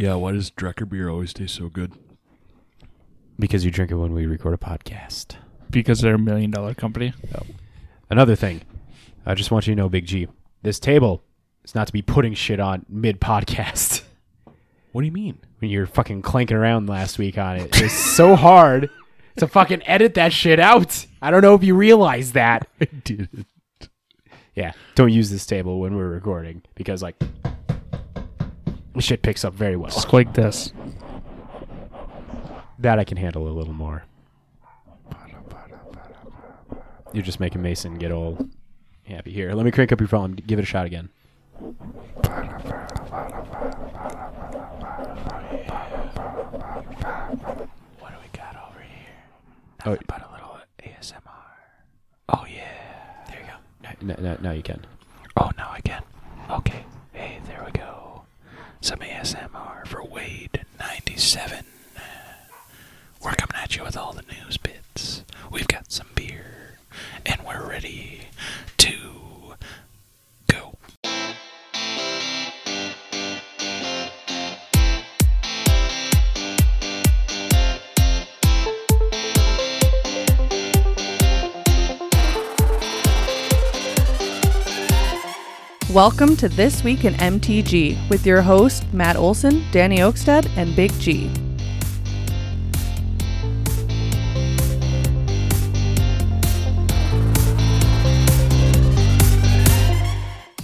Yeah, why does Drecker beer always taste so good? Because you drink it when we record a podcast. Because they're $1 million company. Oh. Another thing, I just want you to know, Big G, this table is not to be putting shit on mid-podcast. What do you mean? When you were fucking clanking around last week on it. It was so hard to fucking edit that shit out. I don't know if you realize that. I didn't. Yeah, don't use this table when we're recording because, like, shit picks up very well. Just like this. That I can handle a little more. You're just making Mason get all happy. Here, let me crank up your volume. Give it a shot again. What do we got over here? Nothing but a little ASMR. Oh, yeah. There you go. Now you can. Oh, now I can. Okay. Hey, there we go. Some ASMR for Wade97. We're coming at you with all the news bits. We've got some beer, and we're ready to go. Welcome to This Week in MTG with your hosts, Matt Olson, Danny Oakstead, and Big G.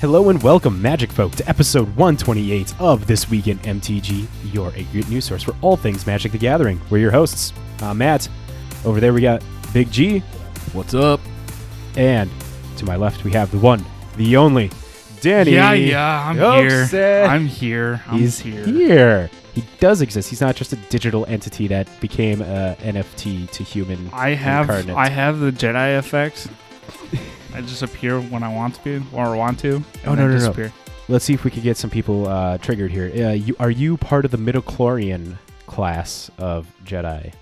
Hello and welcome, Magic Folk, to episode 128 of This Week in MTG, your aggregate news source for all things Magic the Gathering. We're your hosts. I'm Matt. Over there we got Big G. What's up? And to my left we have the one, the only, Danny. Yeah, I'm here. He does exist. He's not just a digital entity that became an NFT to human. I have the Jedi effect. I just appear when I want to be, or want to. Oh, no, disappear. Let's see if we can get some people triggered here. Are you part of the midichlorian class of Jedi?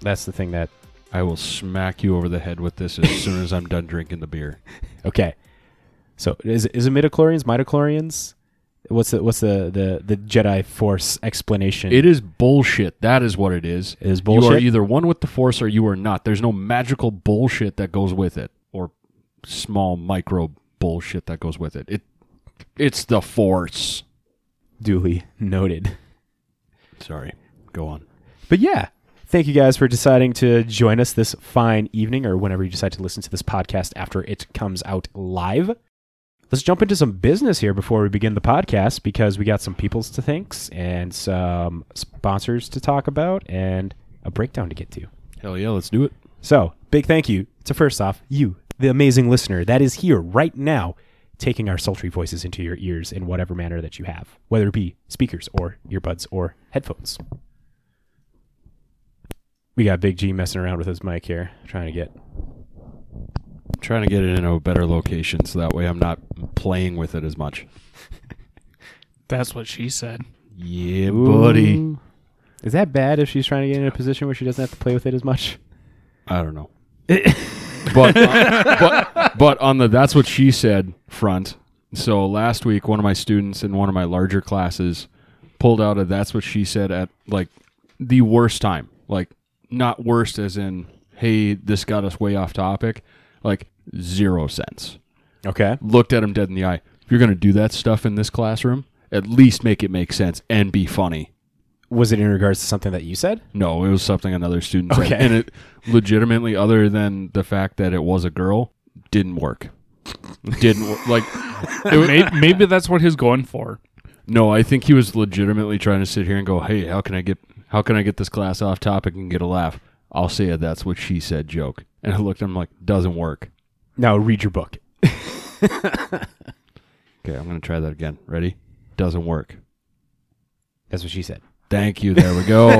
That's the thing that... I will smack you over the head with this as soon as I'm done drinking the beer. Okay. So is it midichlorians, midichlorians? What's the Jedi Force explanation? It is bullshit. That is what it is. It is bullshit? You are either one with the Force or you are not. There's no magical bullshit that goes with it. Or... small micro bullshit that goes with it. It's the Force. Duly noted. Sorry. Go on. But yeah, thank you guys for deciding to join us this fine evening or whenever you decide to listen to this podcast after it comes out live. Let's jump into some business here before we begin the podcast because we got some peoples to thanks and some sponsors to talk about and a breakdown to get to. Hell yeah, let's do it. So, big thank you to first off, you, the amazing listener that is here right now taking our sultry voices into your ears in whatever manner that you have, whether it be speakers or earbuds or headphones. We got Big G messing around with his mic here, trying to get it in a better location so that way I'm not playing with it as much. That's what she said. Yeah, buddy. Ooh. Is that bad if she's trying to get in a position where she doesn't have to play with it as much? I don't know. But on the that's what she said front. So last week, one of my students in one of my larger classes pulled out a that's what she said at like the worst time. Like not worst as in, hey, this got us way off topic. Like 0 cents. Okay. Looked at him dead in the eye. If you're going to do that stuff in this classroom, at least make it make sense and be funny. Was it in regards to something that you said? No, it was something another student said. Okay. And it legitimately, other than the fact that it was a girl, didn't work. Maybe that's what he's going for. No, I think he was legitimately trying to sit here and go, hey, how can I get this class off topic and get a laugh? I'll say a that's what she said joke. And I looked at him like, doesn't work. Now read your book. Okay, I'm going to try that again. Ready? Doesn't work. That's what she said. Thank you. There we go.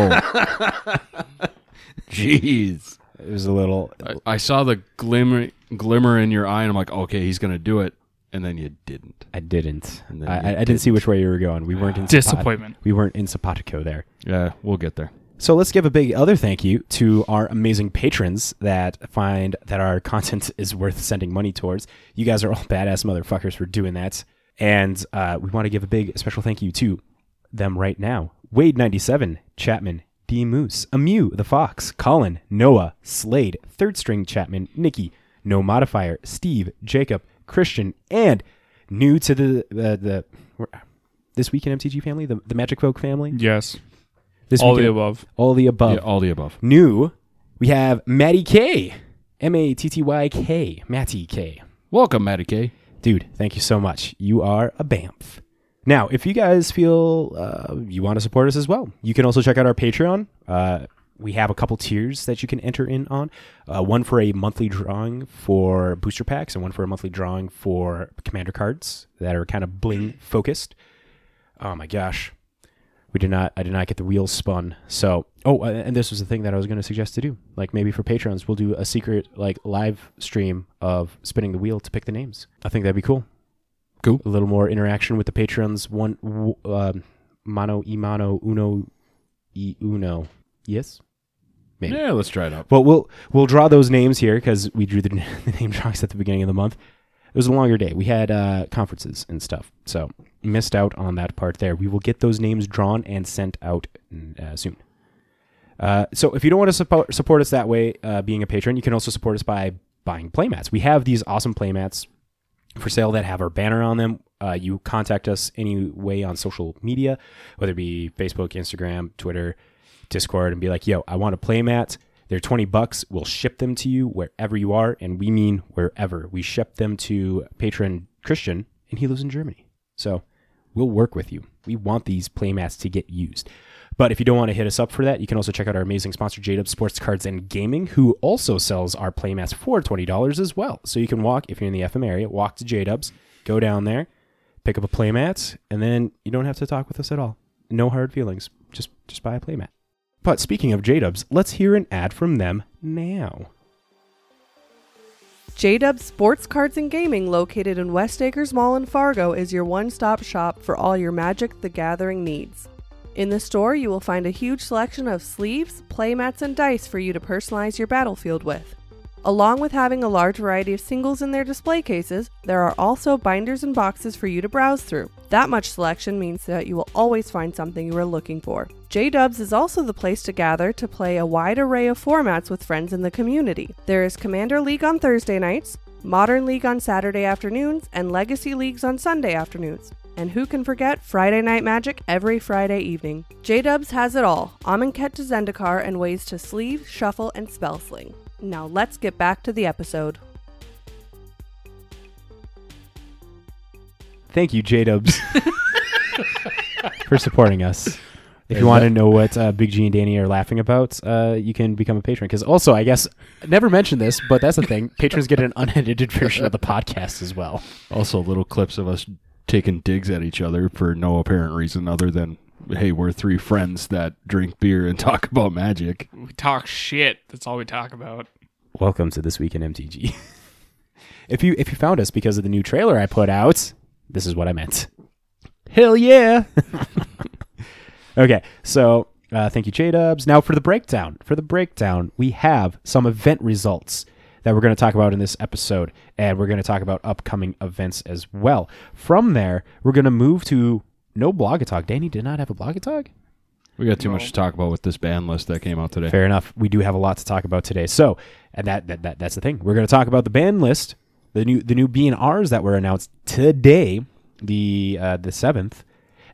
Jeez. It was a little... I saw the glimmer in your eye, and I'm like, okay, he's going to do it. And then you didn't. I didn't. I didn't see which way you were going. We weren't in disappointment. We weren't in Sapatico there. Yeah, we'll get there. So let's give a big other thank you to our amazing patrons that find that our content is worth sending money towards. You guys are all badass motherfuckers for doing that. And we want to give a big special thank you to them right now. Wade97, Chapman, D. Moose, Amu, The Fox, Colin, Noah, Slade, Third String Chapman, Nikki, No Modifier, Steve, Jacob, Christian, and new to the This Week in MTG family, the Magic Folk family. Yes. All the above. Yeah, all the above. New, we have Matty K. M-A-T-T-Y-K. Matty K. Welcome, Matty K. Dude, thank you so much. You are a BAMF. Now, if you guys feel you want to support us as well, you can also check out our Patreon. We have a couple tiers that you can enter in on. One for a monthly drawing for booster packs and one for a monthly drawing for commander cards that are kind of bling focused. Oh my gosh. I did not get the wheels spun. So, and this was the thing that I was going to suggest to do. Like maybe for patrons, we'll do a secret like live stream of spinning the wheel to pick the names. I think that'd be cool. Cool. A little more interaction with the patrons. One, mano e mano, uno e uno. Yes. Maybe. Yeah, let's try it out. But we'll draw those names here because we drew the name drawings at the beginning of the month. It was a longer day. We had conferences and stuff, so missed out on that part there. We will get those names drawn and sent out soon. So if you don't want to support us that way, being a patron, you can also support us by buying playmats. We have these awesome playmats for sale that have our banner on them. You contact us any way on social media, whether it be Facebook, Instagram, Twitter, Discord, and be like, yo, I want a playmat. They're $20. We'll ship them to you wherever you are, and we mean wherever. We ship them to patron Christian, and he lives in Germany. So we'll work with you. We want these playmats to get used. But if you don't want to hit us up for that, you can also check out our amazing sponsor, J-Dubs Sports Cards and Gaming, who also sells our playmats for $20 as well. So you can walk, if you're in the FM area, walk to J-Dubs, go down there, pick up a playmat, and then you don't have to talk with us at all. No hard feelings. Just buy a playmat. But speaking of J-Dubs, let's hear an ad from them now. J-Dubs Sports Cards and Gaming, located in West Acres Mall in Fargo, is your one-stop shop for all your Magic the Gathering needs. In the store, you will find a huge selection of sleeves, playmats, and dice for you to personalize your battlefield with. Along with having a large variety of singles in their display cases, there are also binders and boxes for you to browse through. That much selection means that you will always find something you are looking for. J-Dubs is also the place to gather to play a wide array of formats with friends in the community. There is Commander League on Thursday nights, Modern League on Saturday afternoons, and Legacy Leagues on Sunday afternoons. And who can forget Friday Night Magic every Friday evening? J-Dubs has it all, Amonkhet to Zendikar, and ways to sleeve, shuffle, and spell sling. Now let's get back to the episode. Thank you, J-Dubs, for supporting us. If you want to know what Big G and Danny are laughing about, you can become a patron. Because also, I guess, never mentioned this, but that's the thing. Patrons get an unedited version of the podcast as well. Also, little clips of us taking digs at each other for no apparent reason other than, hey, we're three friends that drink beer and talk about magic. We talk shit. That's all we talk about. Welcome to This Week in MTG. If you found us because of the new trailer I put out, this is what I meant. Hell yeah. Okay, so thank you, J-Dubs. Now for the breakdown. For the breakdown, we have some event results that we're going to talk about in this episode, and we're going to talk about upcoming events as well. From there, we're going to move to no blog-a-talk. Danny did not have a blog-a-talk? We got too much to talk about with this ban list that came out today. Fair enough. We do have a lot to talk about today. So, and that's the thing. We're going to talk about the ban list, the new BNRs that were announced today, the 7th.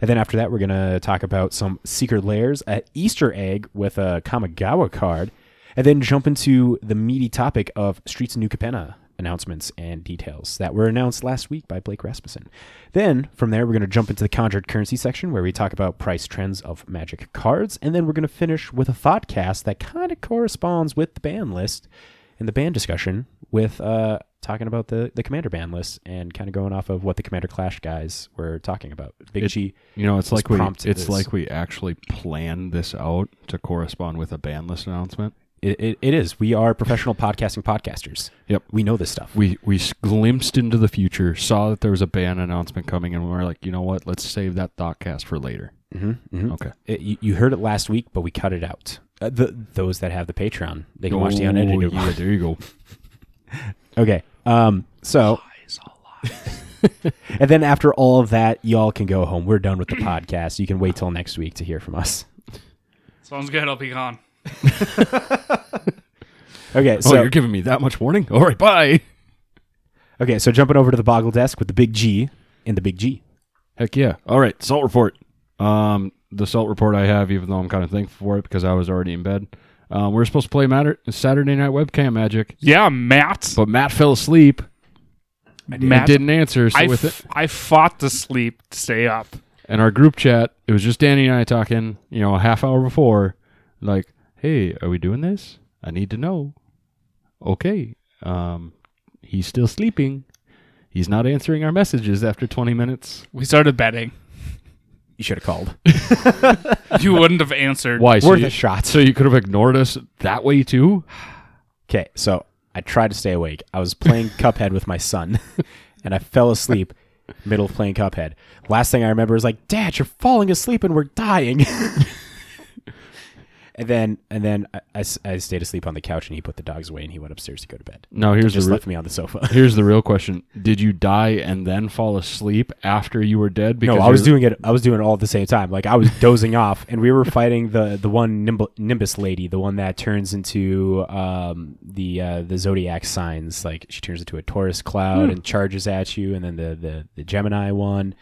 And then after that, we're going to talk about some secret layers, an Easter egg with a Kamigawa card, and then jump into the meaty topic of Streets of New Capenna announcements and details that were announced last week by Blake Rasmussen. Then from there, we're going to jump into the conjured currency section where we talk about price trends of Magic cards. And then we're going to finish with a thoughtcast that kind of corresponds with the ban list and the ban discussion with talking about the commander ban list and kind of going off of what the Commander Clash guys were talking about. Big G, you know, it's like we actually planned this out to correspond with a ban list announcement. It is. We are professional podcasters. Yep. We know this stuff. We glimpsed into the future, saw that there was a ban announcement coming, and we were like, you know what? Let's save that thoughtcast for later. Mm-hmm, mm-hmm. Okay. You heard it last week, but we cut it out. Those that have the Patreon, they can watch the unedited. Yeah, there you go. Okay. So. Lies, all lies. And then after all of that, y'all can go home. We're done with the podcast. You can wait till next week to hear from us. Sounds good. I'll be gone. Okay. So you're giving me that much warning? All right. Bye. Okay. So jumping over to the Boggle desk with the Big G and the Big G. Heck yeah. All right. Salt report. The salt report I have, even though I'm kind of thankful for it because I was already in bed. We're supposed to play Saturday Night Webcam Magic. Yeah, Matt. But Matt fell asleep. Matt didn't answer. So I fought to sleep to stay up. And our group chat, it was just Danny and I talking, a half hour before. Like, hey, are we doing this? I need to know. Okay. He's still sleeping. He's not answering our messages after 20 minutes. We started betting. You should have called. You wouldn't have answered. Why? Worth a shot. So you could have ignored us that way too? Okay, so I tried to stay awake. I was playing Cuphead with my son, and I fell asleep middle of playing Cuphead. Last thing I remember is like, Dad, you're falling asleep and we're dying. And then I stayed asleep on the couch, and he put the dogs away, and he went upstairs to go to bed. No, left me on the sofa. Here's the real question: did you die and then fall asleep after you were dead? Because no, I was doing it all at the same time. Like I was dozing off, and we were fighting the one Nimbus lady, the one that turns into the zodiac signs. Like she turns into a Taurus cloud and charges at you, and then the Gemini one,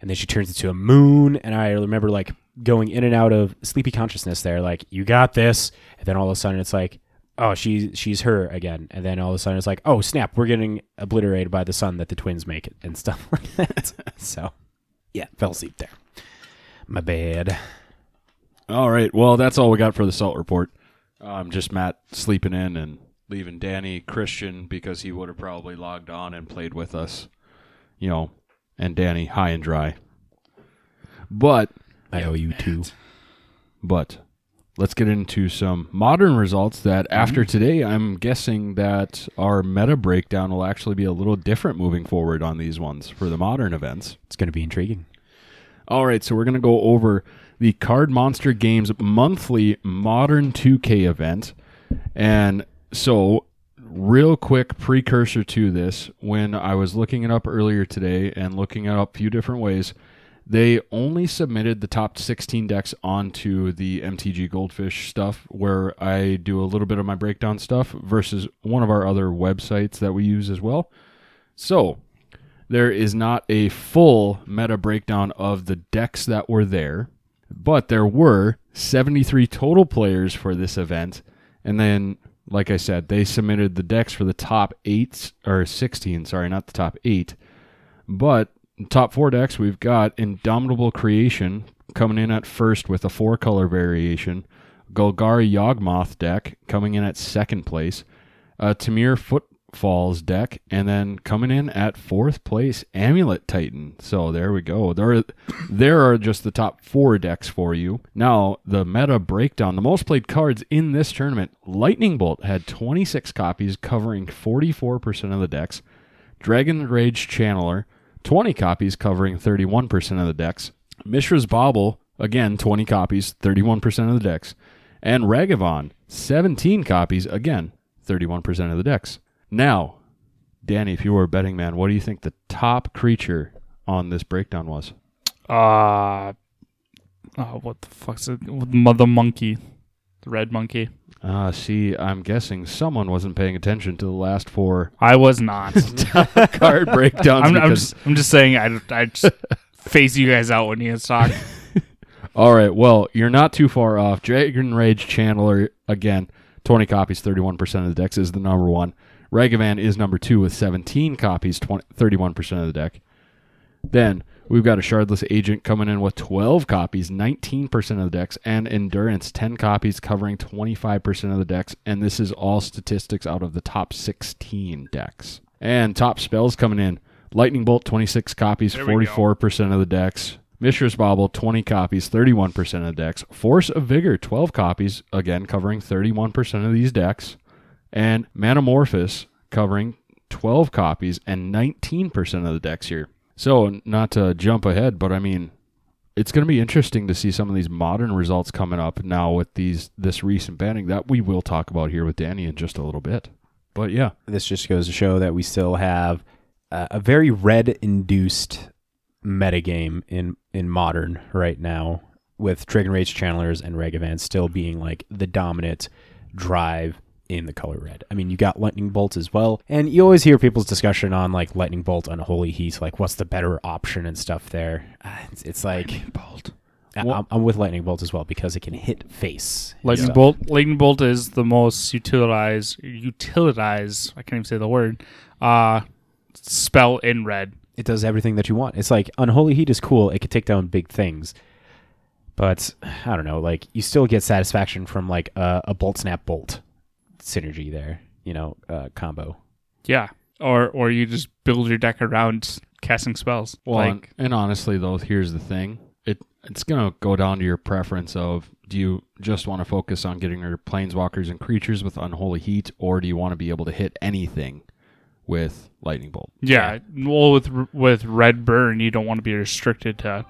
and then she turns into a moon. And I remember like going in and out of sleepy consciousness there, like, you got this, and then all of a sudden it's like, oh, she's her again, and then all of a sudden it's like, oh snap, we're getting obliterated by the sun that the twins make it and stuff like that. So yeah, fell asleep there. My bad. All right, well, that's all we got for the salt report. Just Matt sleeping in and leaving Danny Christian because he would have probably logged on and played with us, and Danny high and dry. But I owe you two. But let's get into some modern results that after today, I'm guessing that our meta breakdown will actually be a little different moving forward on these ones for the modern events. It's going to be intriguing. All right, so we're going to go over the Card Monster Games monthly modern 2K event. And so real quick precursor to this, when I was looking it up earlier today and looking it up a few different ways, they only submitted the top 16 decks onto the MTG Goldfish stuff, where I do a little bit of my breakdown stuff, versus one of our other websites that we use as well. So there is not a full meta breakdown of the decks that were there, but there were 73 total players for this event. And then, like I said, they submitted the decks for the top 16, sorry, not the top 8, but top 4 decks, we've got Indomitable Creation coming in at first with a 4-color variation. Golgari Yawgmoth deck coming in at second place. Tamir Footfalls deck. And then coming in at fourth place, Amulet Titan. So there we go. There are just the top 4 decks for you. Now, the meta breakdown. The most played cards in this tournament. Lightning Bolt had 26 copies covering 44% of the decks. Dragon Rage Channeler, 20 copies covering 31% of the decks. Mishra's Bauble, again, 20 copies, 31% of the decks. And Ragavan, 17 copies, again, 31% of the decks. Now, Danny, if you were a betting man, what do you think the top creature on this breakdown was? What the fuck's it? The monkey. The red monkey. See, I'm guessing someone wasn't paying attention to the last 4. I was not. Card breakdowns. I'm just saying I just face you guys out when you guys talk. All right, well, you're not too far off. Dragon Rage Channeler, again, 20 copies, 31% of the decks is the number 1. Ragavan is number 2 with 17 copies, 31% of the deck. Then we've got a Shardless Agent coming in with 12 copies, 19% of the decks, and Endurance, 10 copies covering 25% of the decks, and this is all statistics out of the top 16 decks. And top spells coming in, Lightning Bolt, 26 copies, 44% of the decks. Mishra's Bauble, 20 copies, 31% of the decks. Force of Vigor, 12 copies, again covering 31% of these decks. And Manamorphous covering 12 copies and 19% of the decks here. So, not to jump ahead, but I mean, it's going to be interesting to see some of these modern results coming up now with this recent banning that we will talk about here with Danny in just a little bit. But yeah. This just goes to show that we still have a very red-induced metagame in Modern right now, with Trigon Rage Channelers and Ragavan still being like the dominant drive in the color red. I mean, you got Lightning Bolt as well, and you always hear people's discussion on like Lightning Bolt, Unholy Heat, like what's the better option and stuff there. It's like Lightning Bolt. I'm with Lightning Bolt as well because it can hit face. Lightning Bolt is the most utilized. I can't even say the word. Spell in red. It does everything that you want. It's like Unholy Heat is cool. It could take down big things, but I don't know. Like you still get satisfaction from like a Bolt Snap Bolt synergy there. You know, combo. Yeah, or you just build your deck around casting spells. Well, like, and honestly though, here's the thing. It's going to go down to your preference of, do you just want to focus on getting your planeswalkers and creatures with Unholy Heat, or do you want to be able to hit anything with Lightning Bolt? Yeah, well, with Red Burn, you don't want to be restricted to,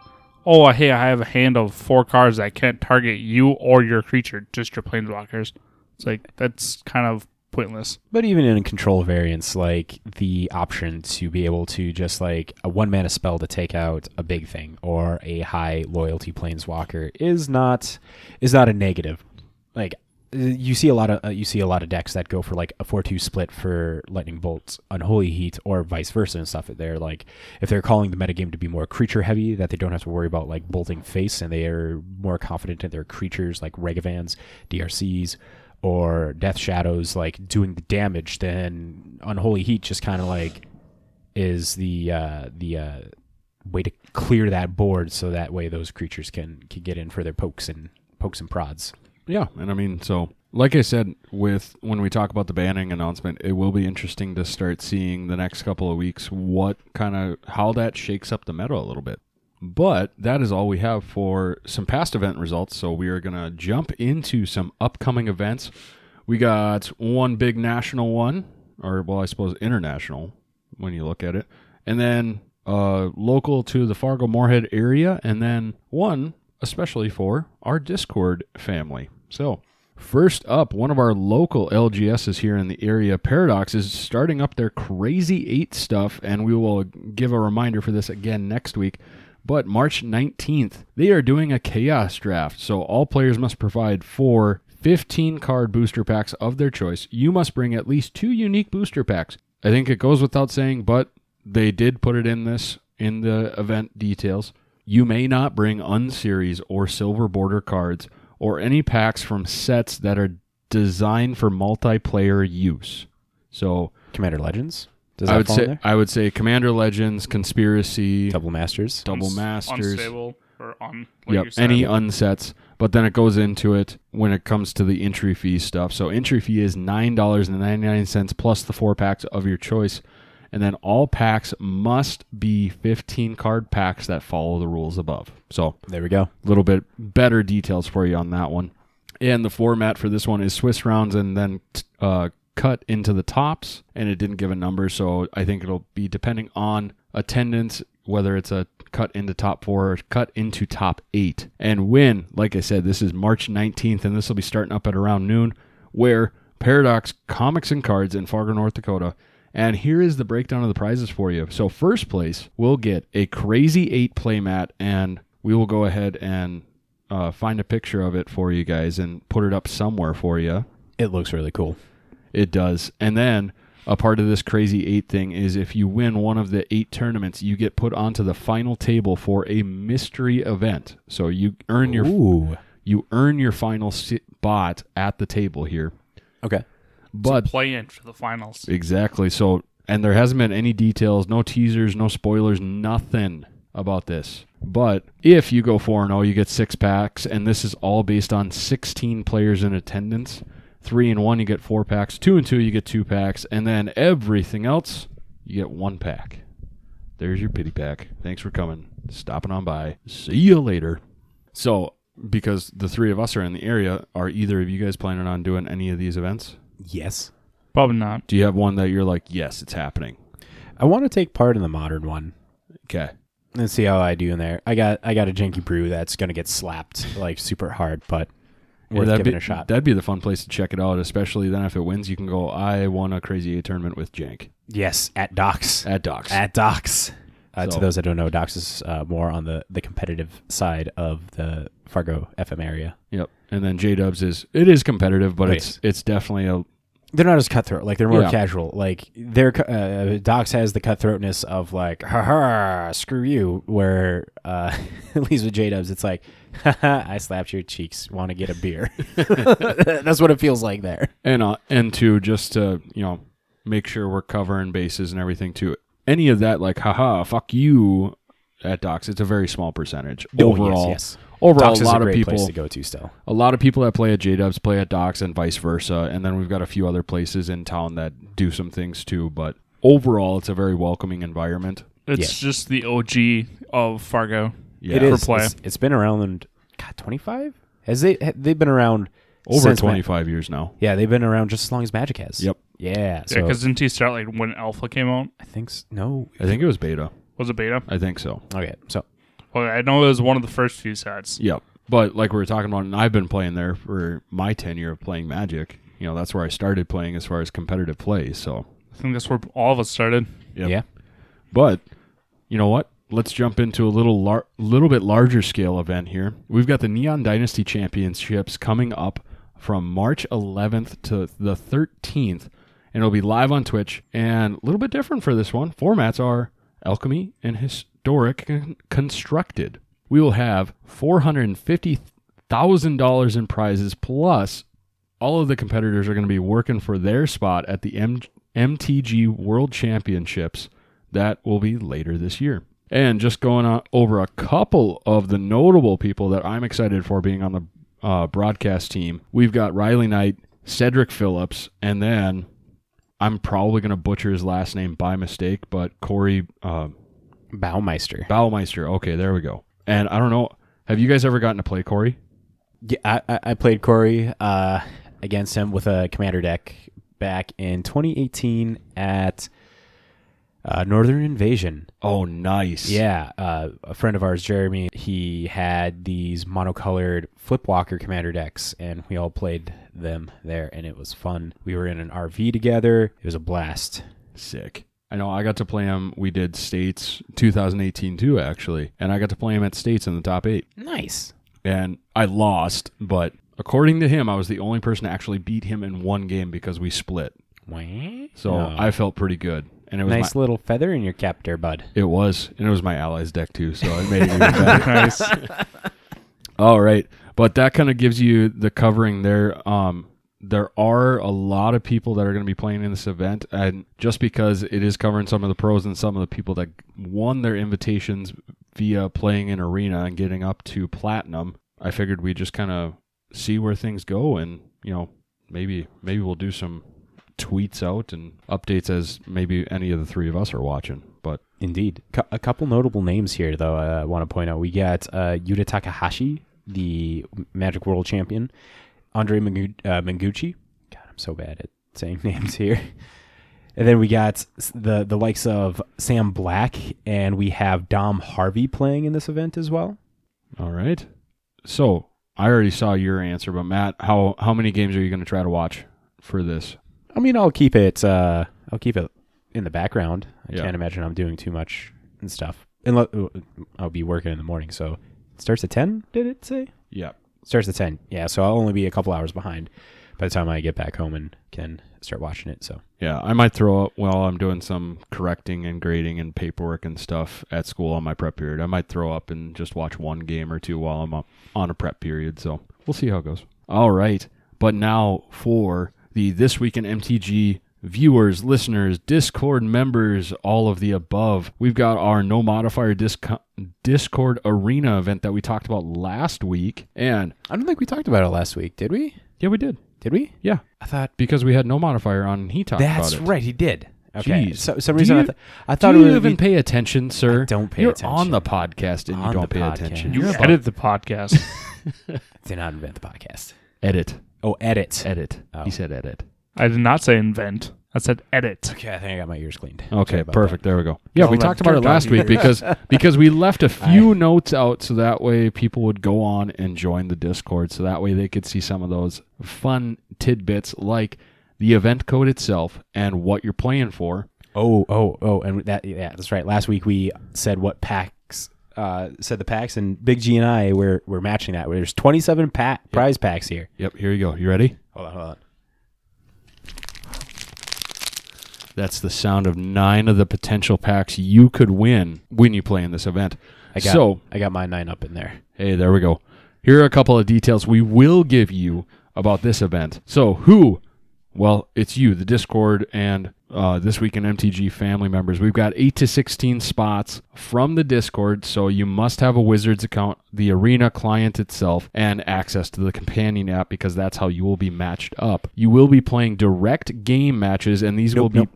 oh, hey, I have a hand of 4 cards that can't target you or your creature, just your planeswalkers. It's like, that's kind of pointless. But even in control variants, like the option to be able to just like a 1-mana spell to take out a big thing or a high loyalty planeswalker is not a negative. Like you see a lot of decks that go for like a 4/2 split for Lightning Bolt, Unholy Heat, or vice versa and stuff. They're like, if they're calling the metagame to be more creature heavy, that they don't have to worry about like bolting face, and they are more confident in their creatures like Ragavans, DRCs, or Death Shadows, like doing the damage, then Unholy Heat just kind of like is the way to clear that board, so that way those creatures can get in for their pokes and prods. Yeah, and I mean, so like I said, when we talk about the banning announcement, it will be interesting to start seeing the next couple of weeks how that shakes up the meta a little bit. But that is all we have for some past event results, so we are going to jump into some upcoming events. We got one big national one, or well, I suppose international when you look at it, and then local to the Fargo-Moorhead area, and then one especially for our Discord family. So first up, one of our local LGSs here in the area, Paradox, is starting up their Crazy 8 stuff, and we will give a reminder for this again next week. But March 19th, they are doing a chaos draft. So all players must provide 4 15-card booster packs of their choice. You must bring at least 2 unique booster packs. I think it goes without saying, but they did put it in the event details. You may not bring unseries or silver border cards or any packs from sets that are designed for multiplayer use. So Commander Legends? I would say Commander Legends, Conspiracy, Double Masters, Unstable, or any unsets. But then it goes into it when it comes to the entry fee stuff. So entry fee is $9.99 plus the 4 packs of your choice, and then all packs must be 15-card packs that follow the rules above. So there we go. A little bit better details for you on that one. And the format for this one is Swiss rounds, and then cut into the tops, and it didn't give a number, so I think it'll be depending on attendance, whether it's a cut into top 4 or cut into top 8. And when, like I said, this is March 19th, and this will be starting up at around noon, where Paradox Comics and Cards in Fargo, North Dakota. And here is the breakdown of the prizes for you. So first place will get a Crazy 8 playmat, and we will go ahead and find a picture of it for you guys and put it up somewhere for you. It looks really cool. It does. And then a part of this Crazy 8 thing is if you win one of the 8 tournaments, you get put onto the final table for a mystery event. So you earn your final spot at the table here. Okay. But so play in for the finals. Exactly. So, and there hasn't been any details, no teasers, no spoilers, nothing about this. But if you go 4-0, you get 6 packs, and this is all based on 16 players in attendance. 3 and 1, you get 4 packs. 2 and 2, you get 2 packs. And then everything else, you get 1 pack. There's your pity pack. Thanks for coming. Stopping on by. See you later. So, because the 3 of us are in the area, are either of you guys planning on doing any of these events? Yes. Probably not. Do you have one that you're like, yes, it's happening? I want to take part in the modern one. Okay. Let's see how I do in there. I got a janky brew that's going to get slapped like super hard, but worth giving a shot. That'd be the fun place to check it out, especially then if it wins, you can go, I won a Crazy A tournament with Jank. Yes, at Docs. At Docs. At Docs. To those that don't know, Docs is more on the competitive side of the Fargo FM area. Yep. And then J-Dubs is competitive, but it's definitely a... They're not as cutthroat. Like, they're more casual. Like, Docs has the cutthroatness of, like, ha-ha, screw you, where at least with J-Dubs, it's like, ha-ha, I slapped your cheeks, want to get a beer. That's what it feels like there. And to just, make sure we're covering bases and everything, too. Any of that, like, ha-ha, fuck you at Docs, it's a very small percentage overall. Yes. Overall, Docs is a great place to go to still. A lot of people that play at J-Dubs play at Docs and vice versa. And then we've got a few other places in town that do some things too. But overall, it's a very welcoming environment. It's just the OG of Fargo. Yeah. It is. It's been around, 25? They've been around over 25 years now. Yeah, they've been around just as long as Magic has. Yep. Yeah. So, because didn't you start like when Alpha came out? I think it was Beta. Was it Beta? I think so. Okay, so. Well, I know it was one of the first few sets. Yep. But like we were talking about, and I've been playing there for my tenure of playing Magic. You know, that's where I started playing as far as competitive play. So I think that's where all of us started. Yep. Yeah. But you know what? Let's jump into a little bit larger scale event here. We've got the Neon Dynasty Championships coming up from March 11th to the 13th. And it'll be live on Twitch. And a little bit different for this one. Formats are Alchemy and Historic Constructed. We will have $450,000 in prizes, plus all of the competitors are going to be working for their spot at the MTG World Championships that will be later this year. And just going on over a couple of the notable people that I'm excited for being on the broadcast team, we've got Riley Knight, Cedric Phillips, and then I'm probably going to butcher his last name by mistake, but Corey... Baumeister. Okay, there we go. And I don't know, have you guys ever gotten to play Corey? Yeah, I played Corey against him with a commander deck back in 2018 at Northern Invasion. Oh, nice. Yeah, a friend of ours, Jeremy, he had these monocolored Flipwalker commander decks, and we all played them there, and it was fun. We were in an RV together. It was a blast. Sick. I know I got to play him. We did States 2018 too, actually. And I got to play him at States in the top 8. Nice. And I lost, but according to him, I was the only person to actually beat him in one game because we split. What? So I felt pretty good. And it was nice little feather in your cap there, bud. It was. And it was my allies deck too, so it made it even better. Nice. All right. But that kind of gives you the covering there. There are a lot of people that are going to be playing in this event, and just because it is covering some of the pros and some of the people that won their invitations via playing in Arena and getting up to Platinum, I figured we just kind of see where things go, and maybe we'll do some tweets out and updates as maybe any of the three of us are watching. But indeed, a couple notable names here, though. I want to point out we got Yuta Takahashi, the Magic World Champion. Andre Mangucci. God, I'm so bad at saying names here. And then we got the likes of Sam Black, and we have Dom Harvey playing in this event as well. All right. So I already saw your answer, but Matt, how many games are you going to try to watch for this? I mean, I'll keep it in the background. I can't imagine I'm doing too much and stuff. And I'll be working in the morning. So it starts at 10, did it say? Yeah. Starts at 10, yeah, so I'll only be a couple hours behind by the time I get back home and can start watching it. So yeah, I might throw up, while I'm doing some correcting and grading and paperwork and stuff at school on my prep period, I might throw up and just watch one game or two while I'm up on a prep period. So we'll see how it goes. All right, but now for the This Week in MTG viewers, listeners, Discord members, all of the above, we've got our No Modifier Discord Arena event that we talked about last week. And I don't think we talked about it last week, did we? Yeah, we did. Did we? Yeah. I thought... Because we had No Modifier on and he talked about it. That's right, he did. Okay. Jeez. So, some reason I thought... Do you even pay attention, sir? I don't pay attention. You're on the podcast and you don't pay attention. You edit the podcast. Did not invent the podcast. Edit. Oh, edit. He said edit. I did not say invent. I said edit. Okay, I think I got my ears cleaned. Okay, perfect. That. There we go. Yeah, we talked about it last week because we left a few notes out so that way people would go on and join the Discord so that way they could see some of those fun tidbits like the event code itself and what you're playing for. Oh, and that that's right. Last week we said what packs said the packs, and Big G and I we're matching that. There's 27 prize packs here. Yep, here you go. You ready? Hold on. That's the sound of 9 of the potential packs you could win when you play in this event. I got my 9 up in there. Hey, there we go. Here are a couple of details we will give you about this event. So who? Well, it's you, the Discord, and This Week in MTG family members. We've got 8 to 16 spots from the Discord, so you must have a Wizards account, the Arena client itself, and access to the companion app because that's how you will be matched up. You will be playing direct game matches, and these will be...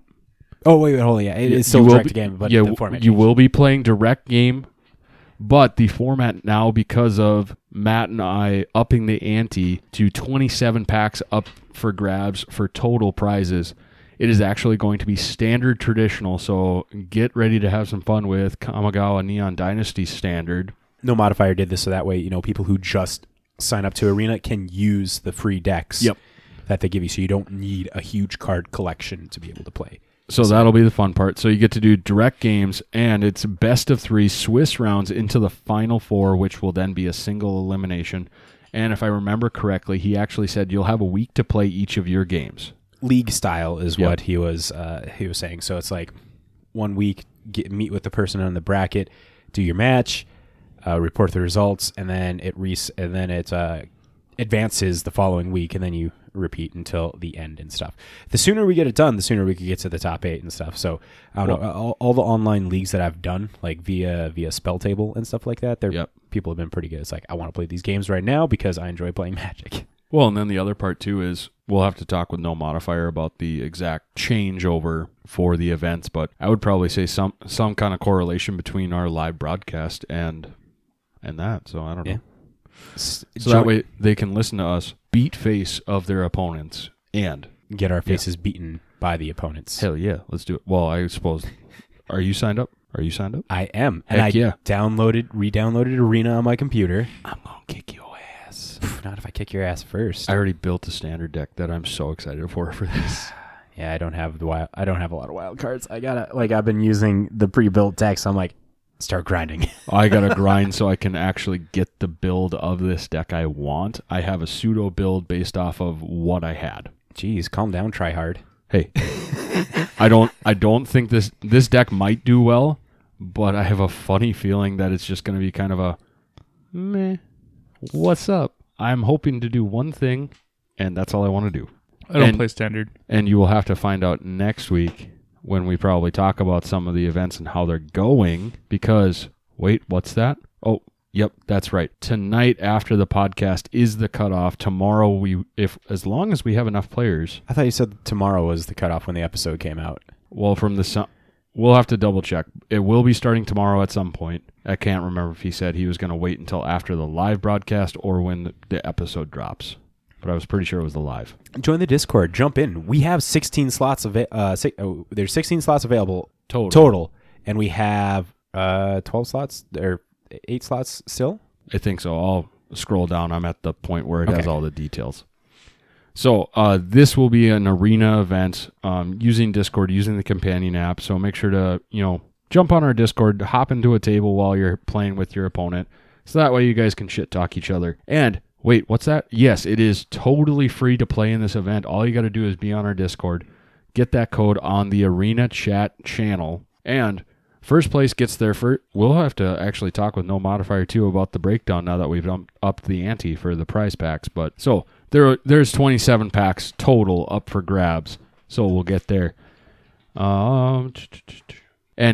Oh, wait, hold on. Yeah, it's still direct game, but the format changes. You will be playing direct game, but the format now, because of Matt and I upping the ante to 27 packs up for grabs for total prizes, it is actually going to be standard traditional. So get ready to have some fun with Kamigawa Neon Dynasty standard. No Modifier did this, so that way, people who just sign up to Arena can use the free decks that they give you. So you don't need a huge card collection to be able to play. So that'll be the fun part. So you get to do direct games, and it's best of 3 Swiss rounds into the final 4, which will then be a single elimination. And if I remember correctly, he actually said you'll have a week to play each of your games. League style is what he was saying. So it's like 1 week, meet with the person on the bracket, do your match, report the results, and then it advances the following week, and then you repeat until the end and stuff. The sooner we get it done, the sooner we could get to the top 8 and stuff. So I don't know. All the online leagues that I've done, like via Spell Table and stuff like that, people have been pretty good. It's like, I want to play these games right now because I enjoy playing Magic. Well, and then the other part too is we'll have to talk with No Modifier about the exact changeover for the events, but I would probably say some kind of correlation between our live broadcast and that. So I don't know. So that way they can listen to us beat face of their opponents and get our faces beaten by the opponents. Hell yeah, let's do it. Well, I suppose. Are you signed up? I am. Heck, and I redownloaded Arena on my computer. I'm gonna kick your ass. Not if I kick your ass first. I already built a standard deck that I'm so excited for this. Yeah, I don't have a lot of wild cards. I gotta I've been using the pre-built decks. I'm like, start grinding. I gotta grind so I can actually get the build of this deck I want. I have a pseudo build based off of what I had. Jeez, calm down, try hard. Hey, I don't think this deck might do well, but I have a funny feeling that it's just going to be kind of a meh. What's up? I'm hoping to do one thing, and that's all I want to do. I don't play standard, and you will have to find out next week, when we probably talk about some of the events and how they're going, because, wait, what's that? Oh, yep, that's right. Tonight after the podcast is the cutoff. Tomorrow, as long as we have enough players. I thought you said tomorrow was the cutoff when the episode came out. Well, we'll have to double check. It will be starting tomorrow at some point. I can't remember if he said he was going to wait until after the live broadcast or when the episode drops. But I was pretty sure it was the live. Join the Discord. Jump in. We have 16 slots. There's 16 slots available total. And we have 12 slots or 8 slots still? I think so. I'll scroll down. I'm at the point where it has all the details. So this will be an Arena event using Discord, using the companion app. So make sure to jump on our Discord, hop into a table while you're playing with your opponent. So that way you guys can shit talk each other. And... wait, what's that? Yes, it is totally free to play in this event. All you got to do is be on our Discord, get that code on the Arena chat channel, and first place gets their first. We'll have to actually talk with No Modifier too about the breakdown now that we've upped the ante for the prize packs. But so there's 27 packs total up for grabs. So we'll get there. And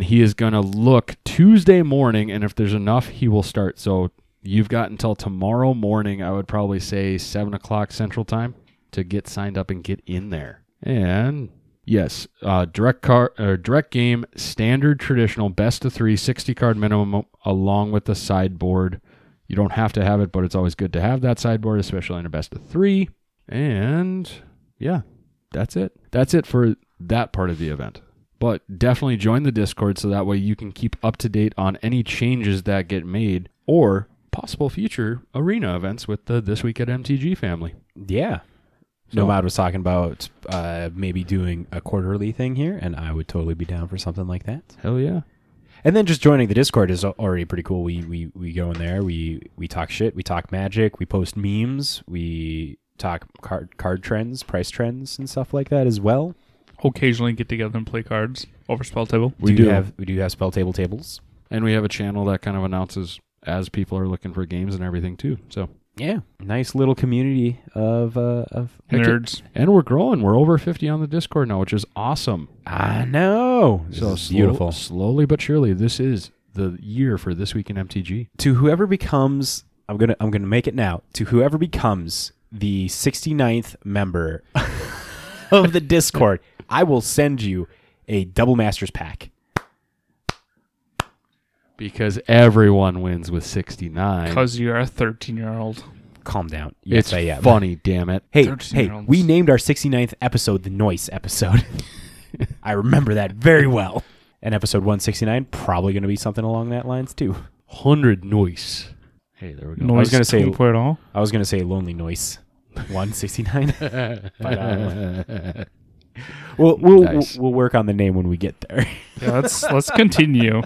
he is gonna look Tuesday morning, and if there's enough, he will start. So. You've got until tomorrow morning, I would probably say 7 o'clock Central Time, to get signed up and get in there. And yes, direct game, standard traditional, best of 3, 60 card minimum, along with the sideboard. You don't have to have it, but it's always good to have that sideboard, especially in a best of 3. And yeah, that's it. That's it for that part of the event. But definitely join the Discord so that way you can keep up to date on any changes that get made or possible future arena events with the This Week at MTG family. Yeah. So, Nomad was talking about maybe doing a quarterly thing here, and I would totally be down for something like that. Hell yeah. And then just joining the Discord is already pretty cool. We go in there, we talk shit, we talk Magic, we post memes, we talk card trends, price trends, and stuff like that as well. Occasionally get together and play cards over Spell Table. We do have Spell Table tables. And we have a channel that kind of announces as people are looking for games and everything too. So yeah, nice little community of nerds. And we're growing. We're over 50 on the Discord now, which is awesome. I know. So beautiful. Slowly but surely, this is the year for This Week in MTG. To whoever becomes, I'm gonna make it now. To whoever becomes the 69th member of the Discord, I will send you a Double Masters pack. Because everyone wins with 69. Because you're a 13-year-old. Calm down. Yes, it's funny, damn it. Hey, we named our 69th episode the Noise episode. I remember that very well. And episode 169, probably going to be something along that lines too. 100 Noise. Hey, there we go. Noise, I was going to say Lonely Noise 169. But, we'll work on the name when we get there. Yeah, let's continue.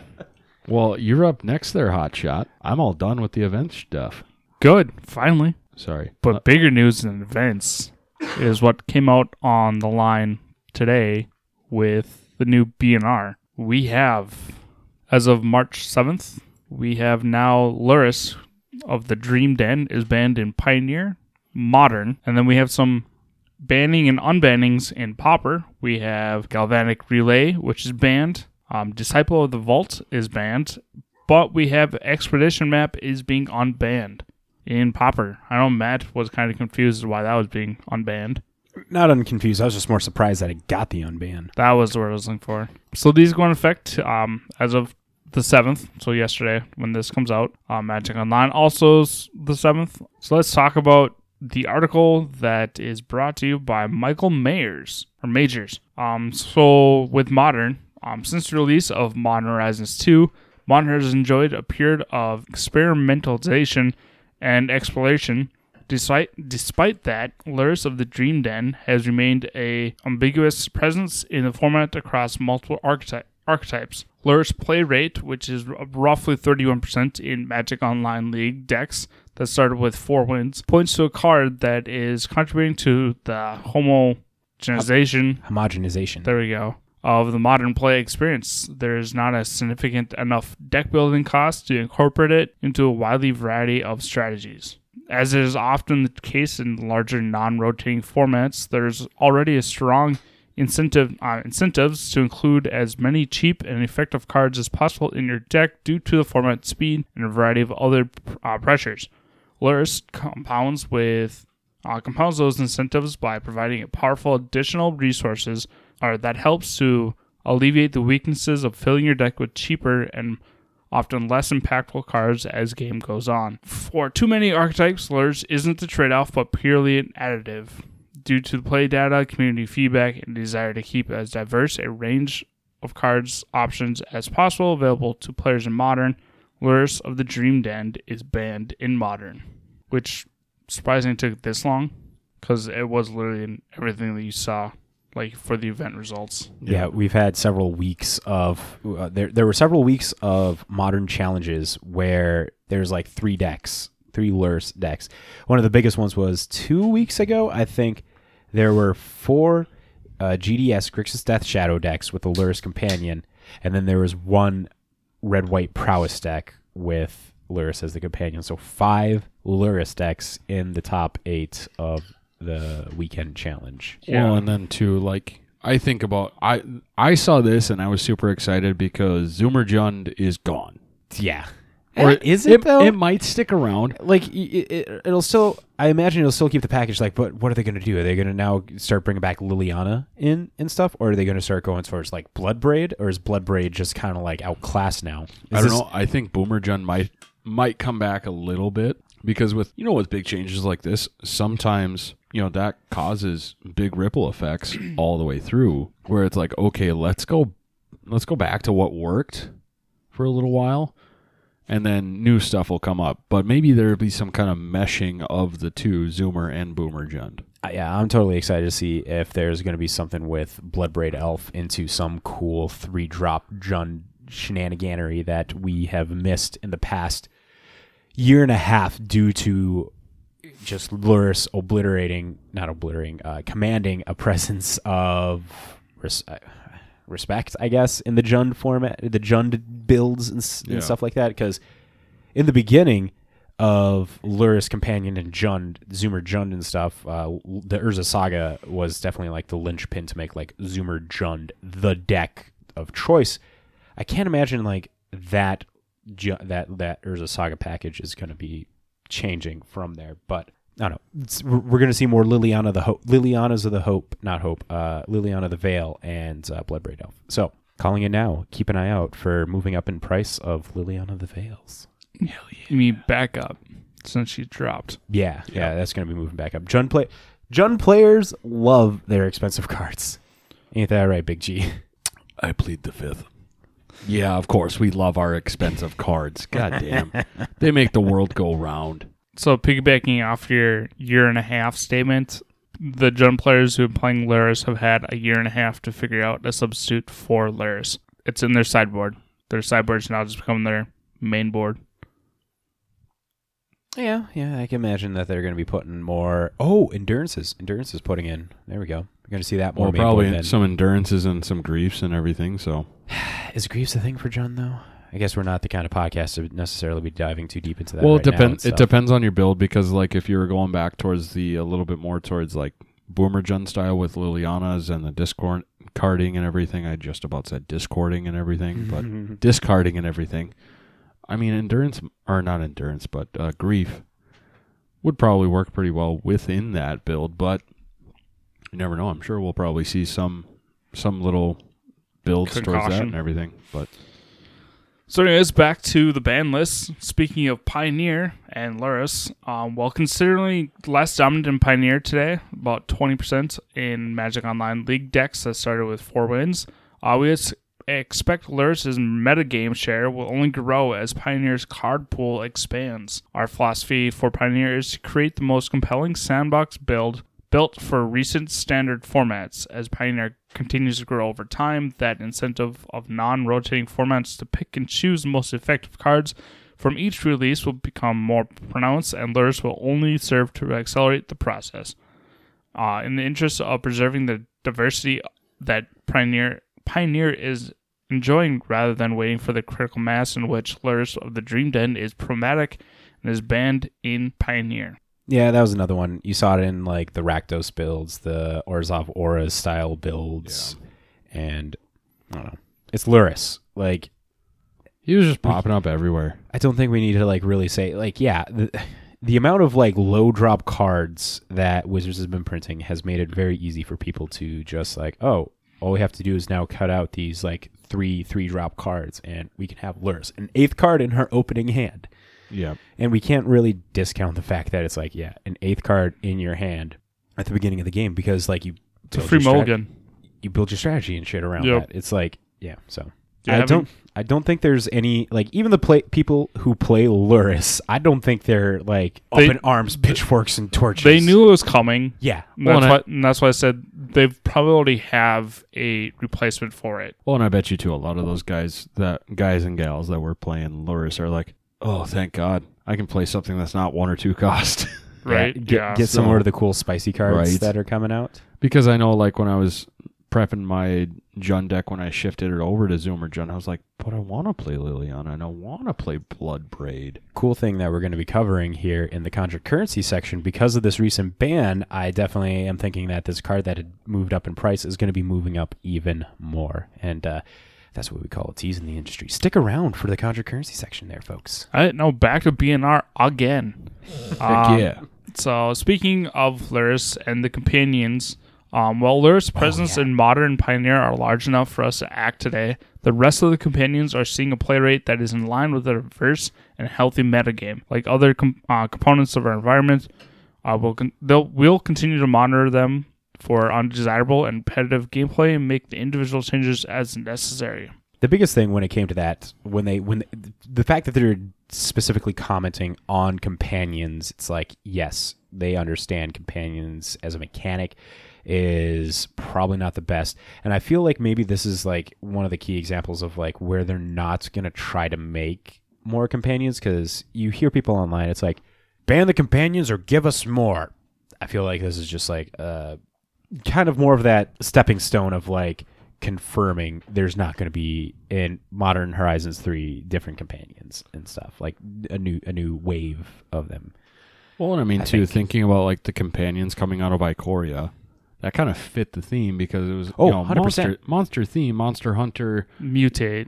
Well, you're up next there, Hotshot. I'm all done with the event stuff. Good, finally. Sorry. But bigger news than events is what came out on the line today with the new BNR. We have, as of March 7th, we have now Luris of the Dream Den is banned in Pioneer, Modern, and then we have some banning and unbannings in Pauper. We have Galvanic Relay, which is banned. Disciple of the Vault is banned, but we have Expedition Map is being unbanned in Pauper. I know Matt was kind of confused as why that was being unbanned. Not unconfused. I was just more surprised that it got the unban. That was the word I was looking for. So these go into effect as of the 7th, so yesterday when this comes out. Magic Online also is the 7th. So let's talk about the article that is brought to you by Michael Majors. So with Modern... since the release of Modern Horizons 2, Modern has enjoyed a period of experimentalization and exploration. Despite that, Luris of the Dream Den has remained an ambiguous presence in the format across multiple archetypes. Luris play rate, which is roughly 31% in Magic Online League decks that started with 4 wins, points to a card that is contributing to the homogenization. There we go. Of the modern play experience. There is not a significant enough deck building cost to incorporate it into a widely variety of strategies. As is often the case in larger non-rotating formats, there's already a strong incentives to include as many cheap and effective cards as possible in your deck due to the format speed and a variety of other pressures. Luris compounds those incentives by providing a powerful additional resources that helps to alleviate the weaknesses of filling your deck with cheaper and often less impactful cards as game goes on. For too many archetypes, Luris isn't a trade-off but purely an additive. Due to the play data, community feedback, and desire to keep as diverse a range of cards options as possible available to players in Modern, Luris of the Dream Den is banned in Modern, which surprisingly took this long because it was literally in everything that you saw. Like for the event results. Yeah, we've had several weeks of there were several weeks of Modern challenges where there's like 3 Luris decks. One of the biggest ones was 2 weeks ago, I think. There were 4 GDS Grixis Death Shadow decks with the Luris companion, and then there was 1 Red White Prowess deck with Luris as the companion. So 5 Luris decks in the top 8 of the weekend challenge. Yeah. Well, and then too, like I think about I saw this and I was super excited because Zoomerjund is gone. Yeah, or is it though? It might stick around. Like it'll still. I imagine it'll still keep the package. Like, but what are they going to do? Are they going to now start bringing back Liliana in and stuff, or are they going to start going towards like Bloodbraid, or is Bloodbraid just kind of like outclassed now? I don't know. I think Boomerjund might come back a little bit because with big changes like this, sometimes you know, that causes big ripple effects all the way through, where it's like, okay, let's go back to what worked for a little while, and then new stuff will come up. But maybe there'll be some kind of meshing of the two, Zoomer and Boomer Jund. Yeah, I'm totally excited to see if there's going to be something with Bloodbraid Elf into some cool 3-drop Jund shenaniganery that we have missed in the past year and a half due to just Lurrus commanding a presence of respect, I guess, in the Jund format, the Jund builds and stuff like that. Because in the beginning of Lurrus Companion and Jund, Zoomer Jund and stuff, the Urza Saga was definitely like the linchpin to make like Zoomer Jund the deck of choice. I can't imagine like that Urza Saga package is going to be changing from there, but I don't know. We're going to see more Liliana the Veil and Bloodbraid Elf. So calling it now. Keep an eye out for moving up in price of Liliana the Veils. Hell yeah. You mean back up since she dropped? Yeah, that's going to be moving back up. Jund players love their expensive cards. Ain't that right, Big G? I plead the fifth. Yeah, of course. We love our expensive cards. God damn. They make the world go round. So piggybacking off your year-and-a-half statement, the Jund players who have been playing Lurrus have had a year and a half to figure out a substitute for Lurrus. It's in their sideboard. Their sideboard's now just become their main board. Yeah, I can imagine that they're going to be putting more... Oh, Endurances. Endurance is putting in. There we go. We're going to see that more. Well, probably some Endurances and some Griefs and everything, so... Is Griefs a thing for Jund, though? I guess we're not the kind of podcast to necessarily be diving too deep into that. Well, it depends on your build, because like if you were going back towards a little bit more towards like Boomer Jund style with Lilianas and the discarding and everything, I just about said discording and everything, but discarding and everything. I mean, Grief would probably work pretty well within that build, but you never know. I'm sure we'll probably see some little builds towards that and everything, but. So anyways, back to the ban list. Speaking of Pioneer and Lurrus, well, considering less dominant in Pioneer today, about 20% in Magic Online League decks that started with 4 wins, we expect Lurrus's metagame share will only grow as Pioneer's card pool expands. Our philosophy for Pioneer is to create the most compelling sandbox build built for recent standard formats. As Pioneer continues to grow over time, that incentive of non-rotating formats to pick and choose the most effective cards from each release will become more pronounced, and Lurrus will only serve to accelerate the process. In the interest of preserving the diversity that Pioneer is enjoying rather than waiting for the critical mass in which Lurrus of the Dream Den is problematic and is banned in Pioneer. Yeah, that was another one. You saw it in like the Rakdos builds, the Orzhov Aura style builds, and I don't know. It's Lurrus. Like he was just popping up everywhere. I don't think we need to like really say like the amount of like low drop cards that Wizards has been printing has made it very easy for people to just like, oh, all we have to do is now cut out these like 3 drop cards, and we can have Lurrus, an 8th card in her opening hand. Yeah, and we can't really discount the fact that it's like, an 8th card in your hand at the beginning of the game, because like it's a free mulligan. You build your strategy and shit around that. It's like, So I don't think there's any like even the people who play Lurrus. I don't think they're like up in arms, pitchforks and torches. They knew it was coming. Yeah, that's why I said they probably already have a replacement for it. Well, and I bet you too, a lot of those guys and gals that were playing Lurrus are like, oh, thank God. I can play something that's not 1 or 2 cost. Right. Get some more of the cool spicy cards that are coming out. Because I know, like, when I was prepping my Jund deck, when I shifted it over to Zoomer Jund, I was like, but I want to play Liliana, and I want to play Bloodbraid. Cool thing that we're going to be covering here in the Contract Currency section. Because of this recent ban, I definitely am thinking that this card that had moved up in price is going to be moving up even more. And, that's what we call a tease in the industry. Stick around for the Contract Currency section there, folks. All right, now back to BNR again. Heck yeah. So speaking of Lurrus and the companions, while Lurrus' presence in Modern and Pioneer are large enough for us to act today, the rest of the companions are seeing a play rate that is in line with a diverse and healthy metagame. Like other components of our environment, We'll continue to monitor them for undesirable and repetitive gameplay and make the individual changes as necessary. The biggest thing when it came to that, the fact that they're specifically commenting on companions, it's like, yes, they understand companions as a mechanic is probably not the best. And I feel like maybe this is like one of the key examples of like where they're not going to try to make more companions, because you hear people online, it's like, ban the companions or give us more. I feel like this is just like kind of more of that stepping stone of like confirming there's not going to be in Modern Horizons 3 different companions and stuff, like a new wave of them. Well, and I mean, thinking about like the companions coming out of Ikoria, that kind of fit the theme because it was 100%. Monster theme, Monster Hunter, mutate.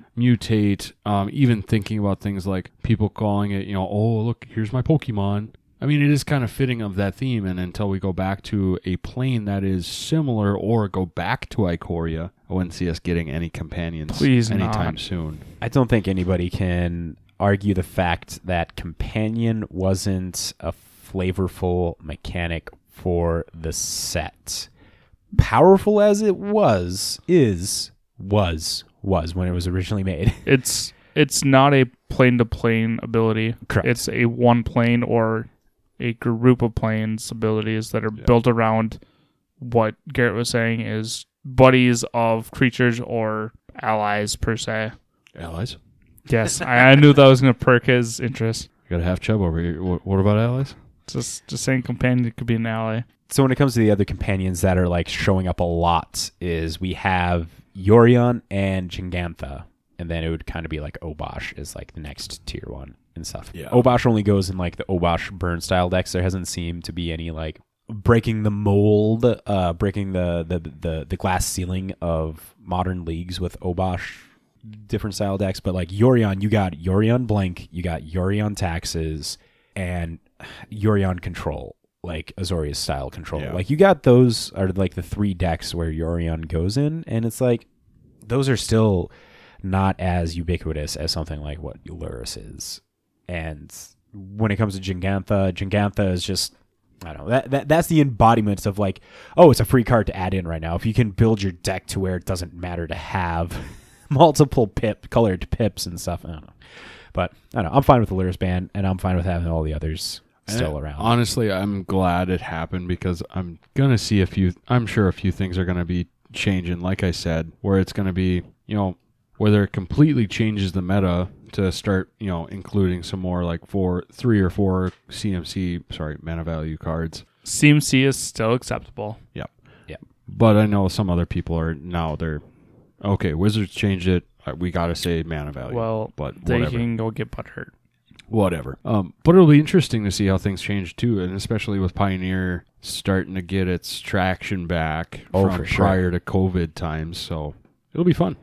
Even thinking about things like people calling it, oh look, here's my Pokemon. I mean, it is kind of fitting of that theme, and until we go back to a plane that is similar or go back to Ikoria, I wouldn't see us getting any companions anytime soon. I don't think anybody can argue the fact that companion wasn't a flavorful mechanic for the set. Powerful as it was when it was originally made. It's not a plane-to-plane ability. Correct. It's a one plane or a group of planes abilities that are built around what Garrett was saying is buddies of creatures or allies per se. Allies? Yes, I knew that was going to perk his interest. You got a half chub over here. What about allies? Just saying companion could be an ally. So when it comes to the other companions that are like showing up a lot is we have Yorion and Gigantha. And then it would kind of be like Obosh is like the next tier one and stuff. Yeah. Obosh only goes in like the Obosh burn style decks. There hasn't seemed to be any like breaking the mold, breaking the glass ceiling of modern leagues with Obosh different style decks. But like Yorion, you got Yorion Blank, you got Yorion Taxes, and Yorion Control, like Azorius style control. Yeah. Like you got those are like the three decks where Yorion goes in, and it's like those are still not as ubiquitous as something like what Ulurus is. And when it comes to Gigantha is just, I don't know, that's the embodiment of like, oh, it's a free card to add in right now. If you can build your deck to where it doesn't matter to have multiple colored pips and stuff, I don't know. But I don't know, I'm fine with the Ulurus ban, and I'm fine with having all the others still around. Honestly, I'm glad it happened because I'm going to see I'm sure a few things are going to be changing, like I said, where it's going to be, whether it completely changes the meta to start, including some more like 3 or 4 mana value cards. CMC is still acceptable. Yep. Yeah. But I know some other people are now Wizards changed it. We got to say mana value. Well, but whatever. They can go get butthurt. Whatever. But it'll be interesting to see how things change too, and especially with Pioneer starting to get its traction back prior to COVID times. So it'll be fun.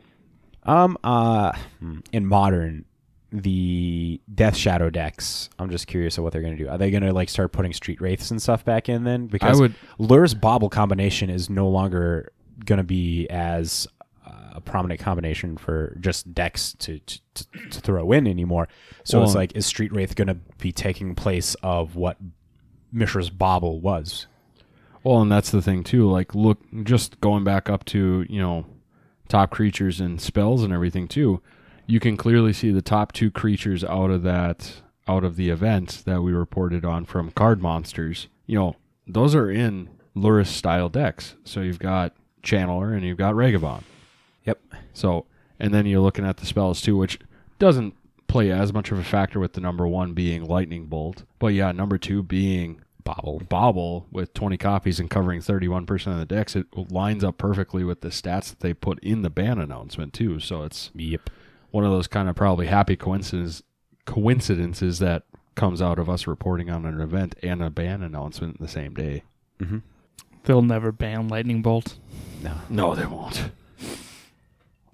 In Modern, the Death Shadow decks, I'm just curious of what they're going to do. Are they going to like start putting Street Wraiths and stuff back in then? Because Lur's Bauble combination is no longer going to be as a prominent combination for just decks to throw in anymore. So it's like, is Street Wraith going to be taking place of what Mishra's Bauble was? Well, and that's the thing too. Like, look, just going back up to, top creatures and spells and everything too, you can clearly see the top 2 creatures out of the event that we reported on from Card Monsters. Those are in Lurus style decks. So you've got Channeler and you've got Ragavan. Yep. So, and then you're looking at the spells too, which doesn't play as much of a factor with the number 1 being Lightning Bolt, but yeah, number 2 being Bobble with 20 copies and covering 31% of the decks. It lines up perfectly with the stats that they put in the ban announcement too. So it's one of those kind of probably happy coincidences that comes out of us reporting on an event and a ban announcement in the same day. Mm-hmm. They'll never ban Lightning Bolt. No, they won't.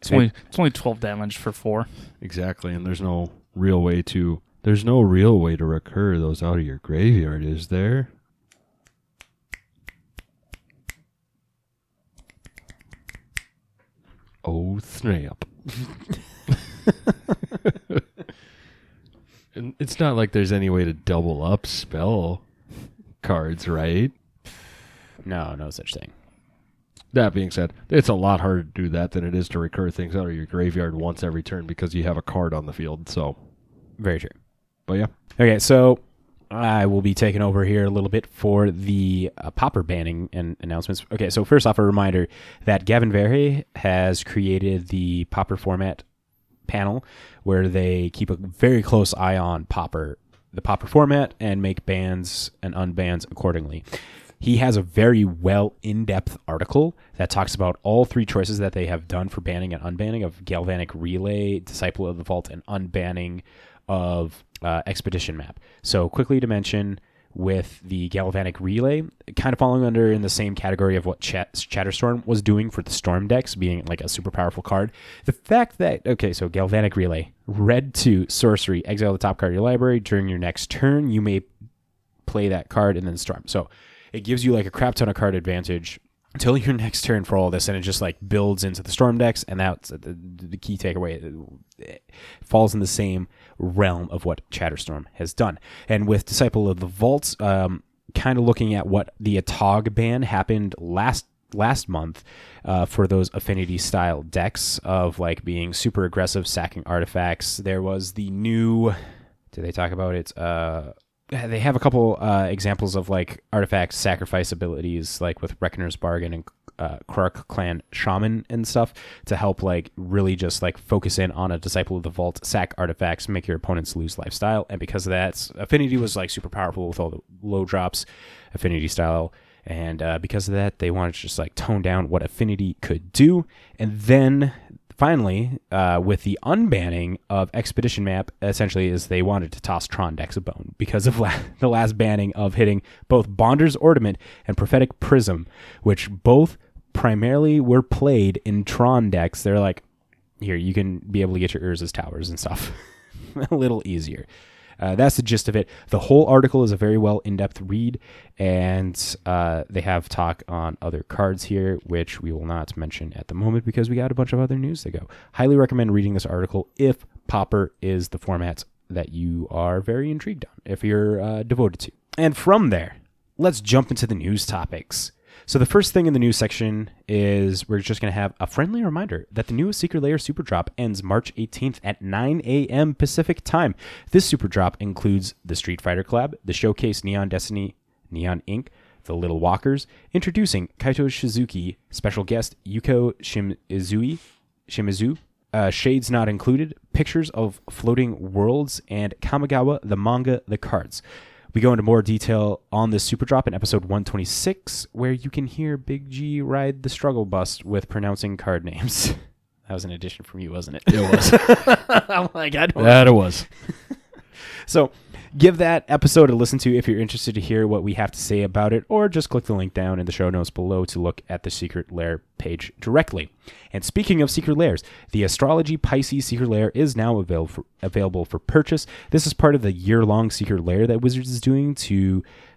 It's only 12 damage for 4. Exactly, and there's no real way to. There's no real way to recur those out of your graveyard, is there? Oh, snap. And it's not like there's any way to double up spell. cards, right? No, no such thing. That being said, it's a lot harder to do that than it is to recur things out of your graveyard once every turn because you have a card on the field, so. Very true. But yeah. Okay, so I will be taking over here a little bit for the popper banning and announcements. Okay, so first off, a reminder that Gavin Verhey has created the popper format panel where they keep a very close eye on the popper format and make bans and unbans accordingly. He has a very well in-depth article that talks about all three choices that they have done for banning and unbanning of Galvanic Relay, Disciple of the Vault, and unbanning of Expedition Map. So quickly to mention with the Galvanic Relay, kind of falling under in the same category of what Chatterstorm was doing for the Storm decks, being like a super powerful card. The fact that, okay, so Galvanic Relay, red 2, sorcery, exile the top card of your library. During your next turn, you may play that card and then Storm. So it gives you like a crap ton of card advantage until your next turn for all this, and it just like builds into the Storm decks, and that's the key takeaway. It falls in the same realm of what Chatterstorm has done. And with Disciple of the Vaults, kind of looking at what the Atog ban happened last month for those affinity-style decks of like being super aggressive, sacking artifacts. There was the new... Did they talk about it? They have a couple examples of like artifact sacrifice abilities, like with Reckoner's Bargain and Krark Clan Shaman and stuff, to help like really just like focus in on a Disciple of the Vault, sack artifacts, make your opponents lose lifestyle. And because of that, Affinity was like super powerful with all the low drops, Affinity style. And because of that, they wanted to just like tone down what Affinity could do. And then finally, with the unbanning of Expedition Map, essentially is they wanted to toss Tron decks a bone because of the last banning of hitting both Bonder's Ornament and Prophetic Prism, which both primarily were played in Tron decks. They're like, here, you can be able to get your Urza's Towers and stuff a little easier. That's the gist of it. The whole article is a very well in-depth read, and they have talk on other cards here, which we will not mention at the moment because we got a bunch of other news to go. Highly recommend reading this article if Popper is the format that you are very intrigued on, if you're devoted to. And from there, let's jump into the news topics. So the first thing in the news section is we're just going to have a friendly reminder that the newest Secret Lair Super Drop ends March 18th at 9 a.m. Pacific time. This Super Drop includes the Street Fighter collab, the Showcase Neon Destiny, Neon Inc., the Little Walkers, introducing Kaito Shizuki, special guest Yuko Shimizu, Shades Not Included, pictures of floating worlds, and Kamigawa, the manga, the cards. We go into more detail on this Super Drop in episode 126, where you can hear Big G ride the struggle bus with pronouncing card names. That was an addition from you, wasn't it? It was. I'm like, I don't know. That it was. So give that episode a listen to if you're interested to hear what we have to say about it, or just click the link down in the show notes below to look at the Secret Lair page directly. And speaking of Secret Lairs, the Astrology Pisces Secret Lair is now available for purchase. This is part of the year-long Secret Lair that Wizards is doing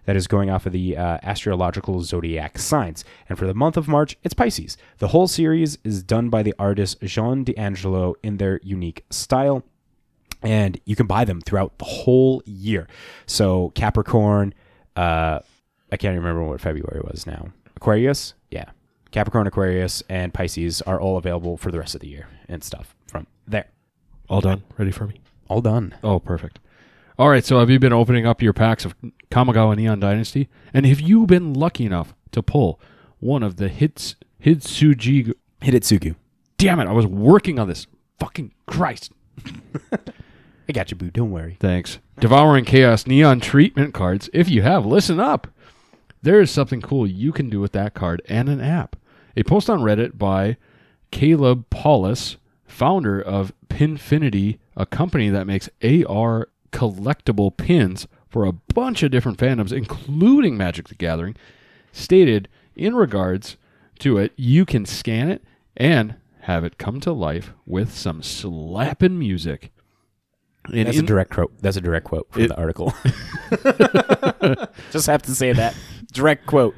that is going off of the astrological zodiac signs. And for the month of March, it's Pisces. The whole series is done by the artist Jean D'Angelo in their unique style. And you can buy them throughout the whole year. So Capricorn, I can't remember what February was now. Aquarius? Yeah. Capricorn, Aquarius, and Pisces are all available for the rest of the year and stuff from there. All done. Ready for me? All done. Oh, perfect. All right, so have you been opening up your packs of Kamigawa Neon Dynasty? And have you been lucky enough to pull one of the Hidetsugu? Damn it, I was working on this. Fucking Christ. I got you, boo. Don't worry. Thanks. Devouring Chaos Neon Treatment cards. If you have, listen up. There is something cool you can do with that card and an app. A post on Reddit by Caleb Paulus, founder of Pinfinity, a company that makes AR collectible pins for a bunch of different fandoms, including Magic the Gathering, stated in regards to it, you can scan it and have it come to life with some slapping music. And that's a direct quote. That's a direct quote from the article. Just have to say that. Direct quote.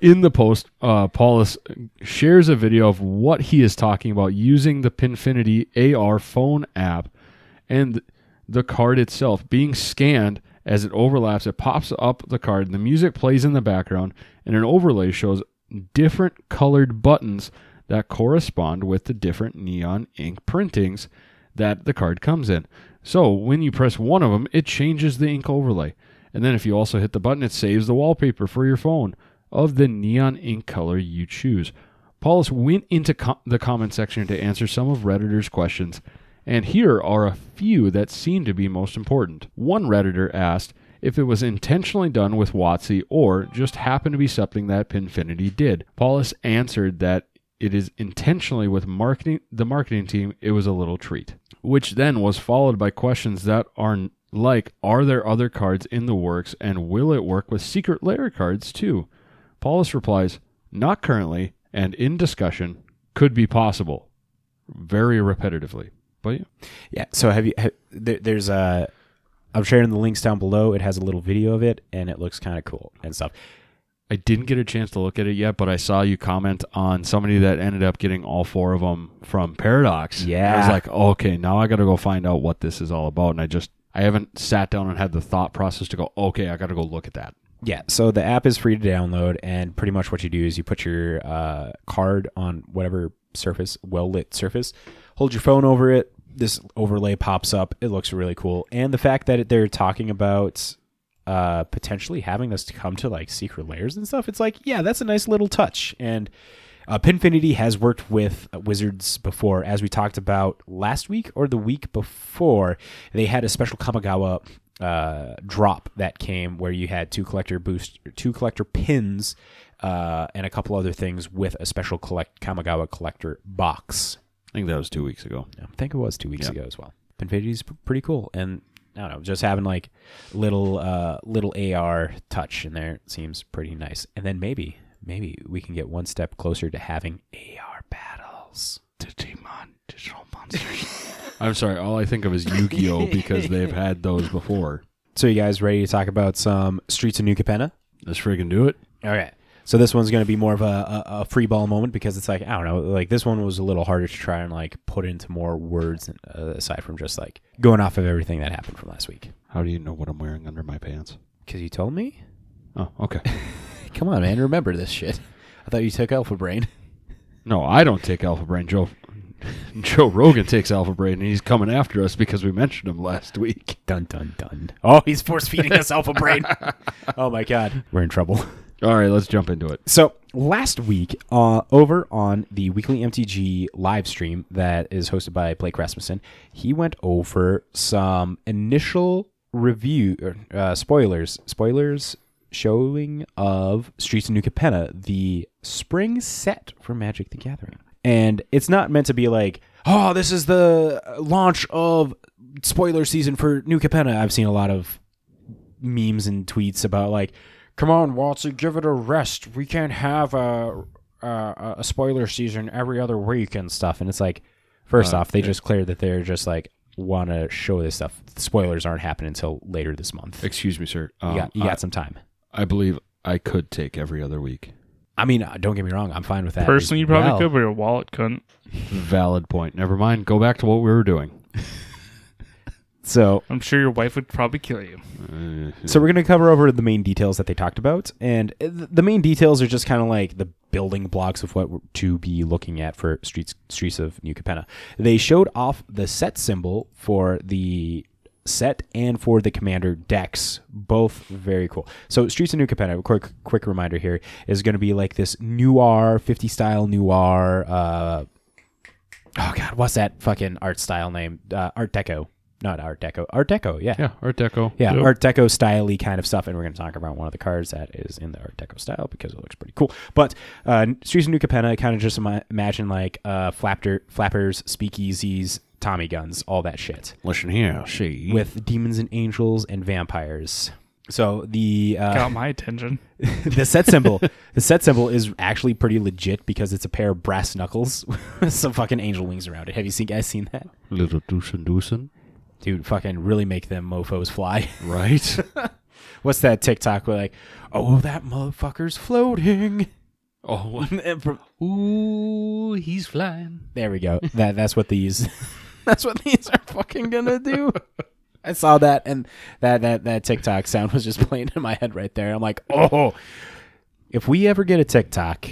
In the post, Paulus shares a video of what he is talking about using the Pinfinity AR phone app and the card itself being scanned As it overlaps, it pops up the card. The music plays in the background, and an overlay shows different colored buttons that correspond with the different neon ink printings that the card comes in. So when you press one of them, it changes the ink overlay. And then if you also hit the button, it saves the wallpaper for your phone of the neon ink color you choose. Paulus went into the comment section to answer some of Redditor's questions, and here are a few that seem to be most important. One Redditor asked if it was intentionally done with WotC or just happened to be something that Pinfinity did. Paulus answered that it is intentionally with the marketing team. It was a little treat, which then was followed by questions that are like, are there other cards in the works, and will it work with secret layer cards too? Paulus replies, not currently, and in discussion, could be possible, very repetitively. But yeah. So there's a, I'm sharing the links down below. It has a little video of it, and it looks kind of cool and stuff. I didn't get a chance to look at it yet, but I saw you comment on somebody that ended up getting all four of them from Paradox. Yeah. I was like, oh, okay, now I got to go find out what this is all about. And I haven't sat down and had the thought process to go, okay, I got to go look at that. Yeah, so the app is free to download, and pretty much what you do is you put your card on whatever surface, well-lit surface, hold your phone over it, this overlay pops up, it looks really cool. And the fact that they're talking about potentially having us to come to like secret layers and stuff, it's like, yeah, that's a nice little touch. And Pinfinity has worked with Wizards before. As we talked about last week or the week before, they had a special Kamigawa drop that came where you had two collector pins, and a couple other things with a special Kamigawa collector box. I think that was 2 weeks ago. I think it was 2 weeks ago as well. Pinfinity's pretty cool, and I don't know, just having like little AR touch in there seems pretty nice. And then maybe we can get one step closer to having AR battles. Digimon, digital monsters. I'm sorry, all I think of is Yu-Gi-Oh! Because they've had those before. So you guys ready to talk about some Streets of New Capenna? Let's freaking do it. All right. So this one's going to be more of a free ball moment because it's like, I don't know, like this one was a little harder to try and like put into more words aside from just like going off of everything that happened from last week. How do you know what I'm wearing under my pants? Because you told me. Oh, okay. Come on, man. Remember this shit. I thought you took Alpha Brain. No, I don't take Alpha Brain, Joe. Joe Rogan takes Alpha Brain, and he's coming after us because we mentioned him last week. Dun, dun, dun. Oh, he's force-feeding us Alpha Brain. Oh, my God. We're in trouble. All right, let's jump into it. So last week, over on the Weekly MTG live stream that is hosted by Blake Rasmussen, he went over some initial review, spoilers showing of Streets of New Capenna, the spring set for Magic the Gathering. And it's not meant to be like, oh, this is the launch of spoiler season for New Capenna. I've seen a lot of memes and tweets about like, come on, Waltzy, give it a rest. We can't have a spoiler season every other week and stuff. And it's like, first off, they just cleared that they're just like, want to show this stuff. Spoilers aren't happening until later this month. Excuse me, sir. You got some time. I believe I could take every other week. I mean, don't get me wrong. I'm fine with that. Personally, you probably could, but your wallet couldn't. Valid point. Never mind. Go back to what we were doing. So I'm sure your wife would probably kill you. So we're going to cover over the main details that they talked about. And the main details are just kind of like the building blocks of what to be looking at for Streets of New Capenna. They showed off the set symbol for the set and for the commander decks, both very cool. So Streets of New Capenna, a quick reminder here, is going to be like this noir 50 style noir oh god, what's that fucking art style name? Art Deco. Yeah, Art Deco. Yeah, yep. Art Deco style-y kind of stuff, and we're going to talk about one of the cards that is in the Art Deco style because it looks pretty cool. But Streets of New Capenna, kind of just imagine like flappers, speakeasies, Tommy guns, all that shit. Listen here, she. With demons and angels and vampires. So the got my attention. The set symbol is actually pretty legit because it's a pair of brass knuckles with some fucking angel wings around it. Have you guys seen that? Little doosin'. Dude, fucking really make them mofos fly. Right? What's that TikTok where like, oh, that motherfucker's floating. Oh, ooh, he's flying. There we go. That's what these are fucking gonna do. I saw that, and that TikTok sound was just playing in my head right there. I'm like, oh, if we ever get a TikTok,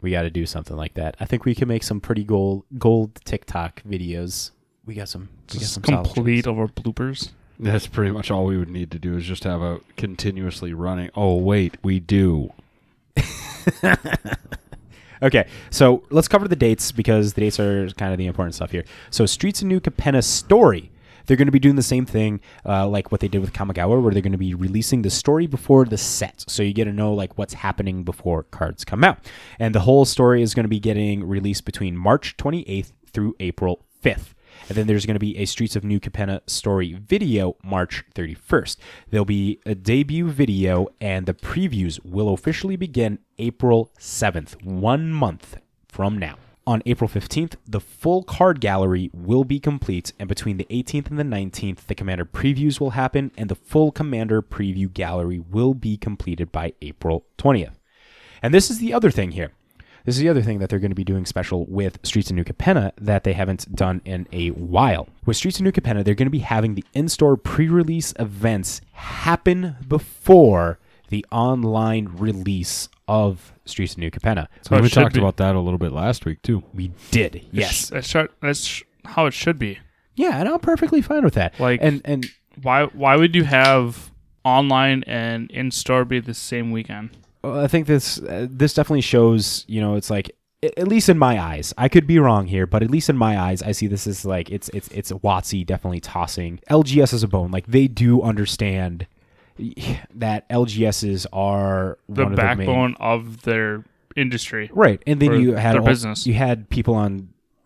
we got to do something like that. I think we can make some pretty gold TikTok videos. We got some. We just got some complete of our bloopers. That's pretty much all we would need to do is just have a continuously running. Oh wait, we do. Okay, so let's cover the dates because the dates are kind of the important stuff here. So Streets of New Capenna's story. They're going to be doing the same thing like what they did with Kamigawa, where they're going to be releasing the story before the set. So you get to know like what's happening before cards come out. And the whole story is going to be getting released between March 28th through April 5th. And then there's going to be a Streets of New Capenna story video March 31st. There'll be a debut video, and the previews will officially begin April 7th, 1 month from now. On April 15th, the full card gallery will be complete, and between the 18th and the 19th, the Commander previews will happen, and the full Commander preview gallery will be completed by April 20th. And this is the other thing here. This is the other thing that they're going to be doing special with Streets of New Capenna that they haven't done in a while. With Streets of New Capenna, they're going to be having the in-store pre-release events happen before the online release of Streets of New Capenna. So we talked about that a little bit last week, too. We did, yes. That's how it should be. Yeah, and I'm perfectly fine with that. Like, and why would you have online and in-store be the same weekend? I think this definitely shows, you know, it's like, at least in my eyes, I could be wrong here, but at least in my eyes, I see this as like, it's WotC definitely tossing LGS as a bone. Like, they do understand that LGSs are the one backbone of their industry. Right. And then you had you had people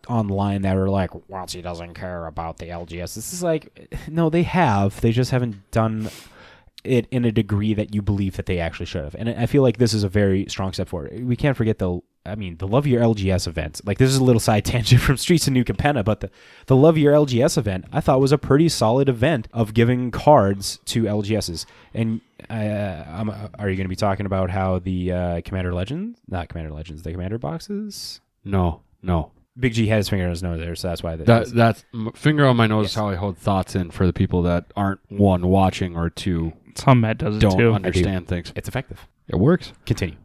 online that were like, WotC doesn't care about the LGS. This is like, no, they have. They just haven't done it in a degree that you believe that they actually should have. And I feel like this is a very strong step forward. We can't forget the Love Your LGS event. Like, this is a little side tangent from Streets of New Capenna, but the Love Your LGS event I thought was a pretty solid event of giving cards to LGSs. And are you going to be talking about how the the Commander boxes? No. Big G had his finger on his nose there, so that's why. That's finger on my nose is how I hold thoughts in for the people that aren't, one, watching, or two, don't understand things. It's effective. It works. Continue.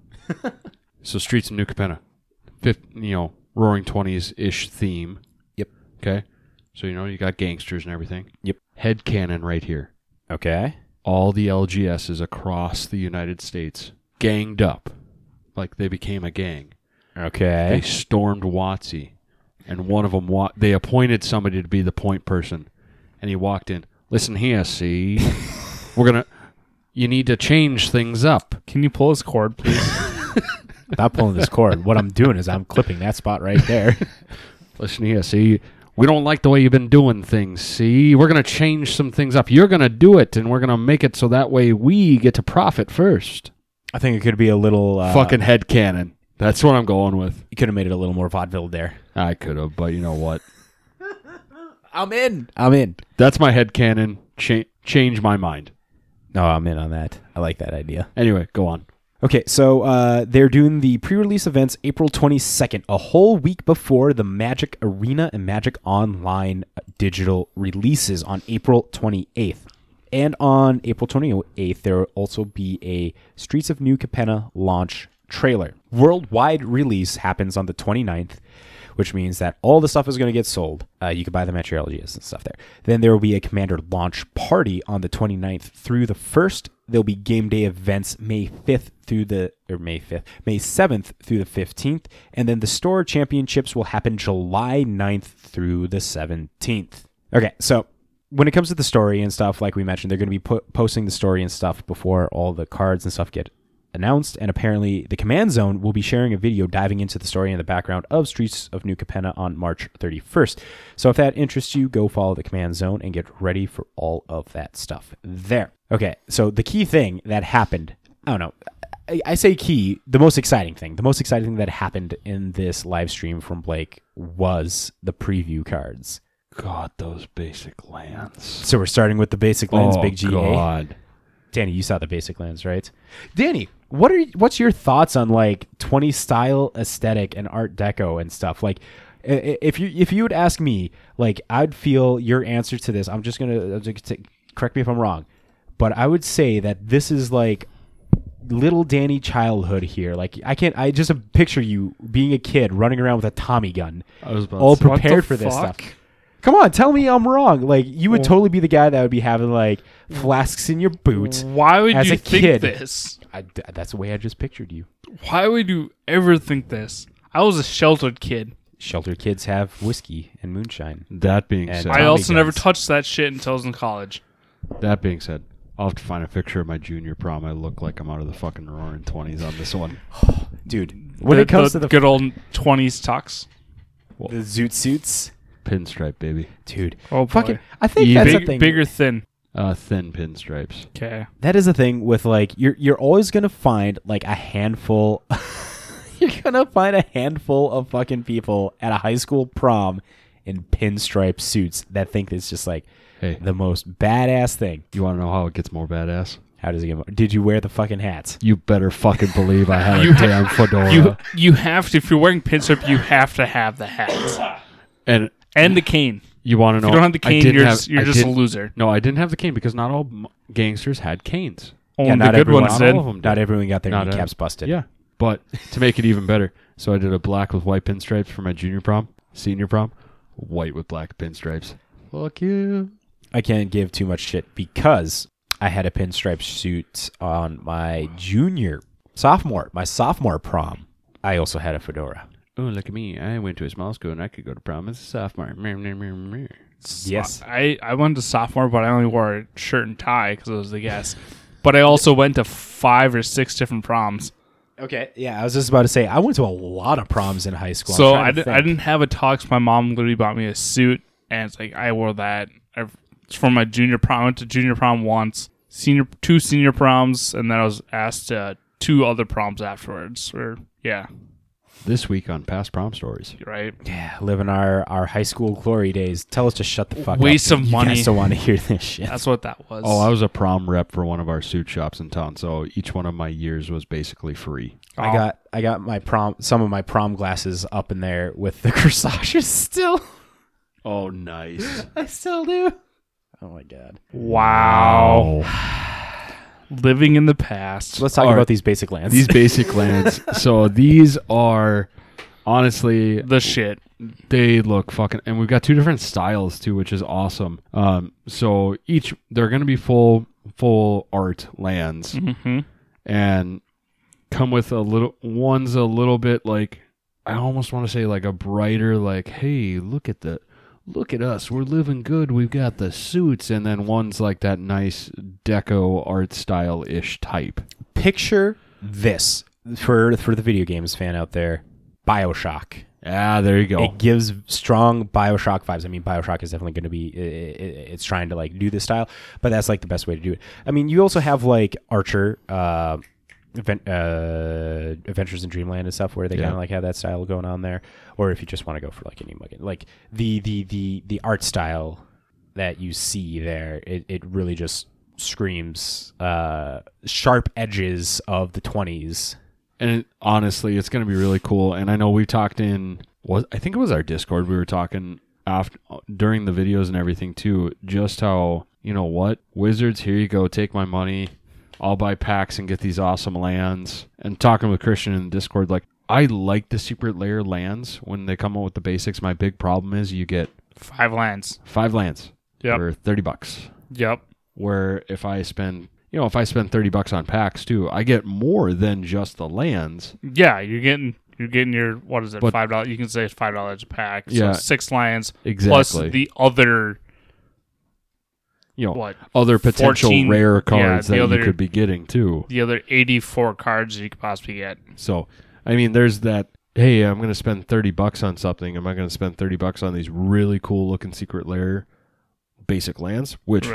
So Streets of New Capenna, Roaring 20s-ish theme. Yep. Okay? So, you got gangsters and everything. Yep. Headcanon right here. Okay. All the LGSs across the United States ganged up. Like, they became a gang. Okay. They stormed WotC. And one of them, they appointed somebody to be the point person. And he walked in. Listen here, see? You need to change things up. Can you pull his cord, please? Without pulling this cord. What I'm doing is I'm clipping that spot right there. Listen here, see? We don't like the way you've been doing things, see? We're going to change some things up. You're going to do it, and we're going to make it so that way we get to profit first. I think it could be a little... fucking headcanon. That's what I'm going with. You could have made it a little more vaudeville there. I could have, but you know what? I'm in. That's my headcanon. Change my mind. No, I'm in on that. I like that idea. Anyway, go on. Okay, so they're doing the pre-release events April 22nd, a whole week before the Magic Arena and Magic Online digital releases on April 28th. And on April 28th, there will also be a Streets of New Capenna launch trailer. Worldwide release happens on the 29th, which means that all the stuff is going to get sold. You can buy them at your LGS and stuff there. Then there will be a Commander launch party on the 29th through the 1st. There'll be game day events May 7th through the 15th. And then the store championships will happen July 9th through the 17th. Okay, so when it comes to the story and stuff, like we mentioned, they're going to be posting the story and stuff before all the cards and stuff get announced, and apparently the Command Zone will be sharing a video diving into the story and the background of Streets of New Capenna on March 31st. So if that interests you, go follow the Command Zone and get ready for all of that stuff there. Okay, so the key thing that happened, I don't know, I say key, the most exciting thing that happened in this live stream from Blake was the preview cards. God, those basic lands. So we're starting with the basic lands, Big G. God. Danny, you saw the basic lands, right? Danny, what's your thoughts on like 20s style aesthetic and Art Deco and stuff? Like, If you would ask me, like, I'd feel your answer to this. I'm just going to correct me if I'm wrong, but I would say that this is like little Danny childhood here. Like, I just picture you being a kid running around with a Tommy gun, all prepared for this stuff. Come on, tell me I'm wrong. Like, you would totally be the guy that would be having, like, flasks in your boots. Why would you think this? That's the way I just pictured you. Why would you ever think this? I was a sheltered kid. Sheltered kids have whiskey and moonshine. That being said, I also never touched that shit until I was in college. That being said, I'll have to find a picture of my junior prom. I look like I'm out of the fucking roaring 20s on this one. Dude, when it comes to the good old 20s tux, the zoot suits. Pinstripe, baby. Dude. Oh, fucking. I think that's a thing. Big or thin? Thin pinstripes. Okay. That is a thing with, like, you're always going to find, like, a handful. You're going to find a handful of fucking people at a high school prom in pinstripe suits that think it's just, like, the most badass thing. You want to know how it gets more badass? How does it get more? Did you wear the fucking hats? You better fucking believe I had a damn fedora. You have to. If you're wearing pinstripe, you have to have the hats. And the cane. You want to know? If you don't have the cane, you're just a loser. No, I didn't have the cane because not all gangsters had canes. Only the good ones did. Not everyone got their kneecaps busted. Yeah, but to make it even better, so I did a black with white pinstripes for my junior prom, senior prom, white with black pinstripes. Fuck you. I can't give too much shit because I had a pinstripe suit on my sophomore prom. I also had a fedora. Oh, look at me. I went to a small school and I could go to prom as a sophomore. Yes. I went to sophomore, but I only wore a shirt and tie because I was the guest. But I also went to 5 or 6 different proms. Okay. Yeah, I was just about to say, I went to a lot of proms in high school. So I didn't have a tux. My mom literally bought me a suit, and it's like I wore that for my junior prom. I went to junior prom once, two senior proms, and then I was asked to 2 other proms afterwards. This week on Past Prom Stories. Right. Yeah, living our high school glory days. Tell us to shut the fuck up. Waste of money. You guys don't want to hear this shit. That's what that was. Oh, I was a prom rep for one of our suit shops in town, so each one of my years was basically free. Oh. I got my some of my prom glasses up in there with the corsages still. Oh, nice. I still do. Oh, my God. Wow. Living in the past. Let's talk about these basic lands. These basic lands. So these are honestly the shit. They look fucking, and we've got 2 different styles too, which is awesome. So each they're going to be full art lands, and come with a little. One's a little bit like I almost want to say like a brighter like, hey, look at us, we're living good, we've got the suits, and then one's like that nice deco art style-ish type. Picture this, for the video games fan out there, Bioshock. Ah, there you go. It gives strong Bioshock vibes. I mean, Bioshock is definitely going to be, it's trying to like do this style, but that's like the best way to do it. I mean, you also have like Archer, Adventures in Dreamland and stuff where they kind of like have that style going on there, or if you just want to go for like any mugging, like the art style that you see there, it really just screams sharp edges of the 20s. And honestly, it's going to be really cool. And I know we talked I think it was our Discord, we were talking during the videos and everything too, just how, you know what, Wizards, here you go, take my money, I'll buy packs and get these awesome lands. And talking with Christian in Discord, like, I like the secret layer lands when they come out with the basics. My big problem is you get 5 lands. 5 lands. Yep. For $30. Yep. Where if I spend $30 on packs too, I get more than just the lands. Yeah, you're getting your, what is it, but $5? You can say it's $5 a pack. So yeah, 6 lands. Exactly. Plus the other, you know, other potential 14 rare cards that you could be getting too. The other 84 cards you could possibly get. So, I mean, there's that, hey, I'm going to spend $30 on something. Am I going to spend $30 on these really cool looking secret lair basic lands? Which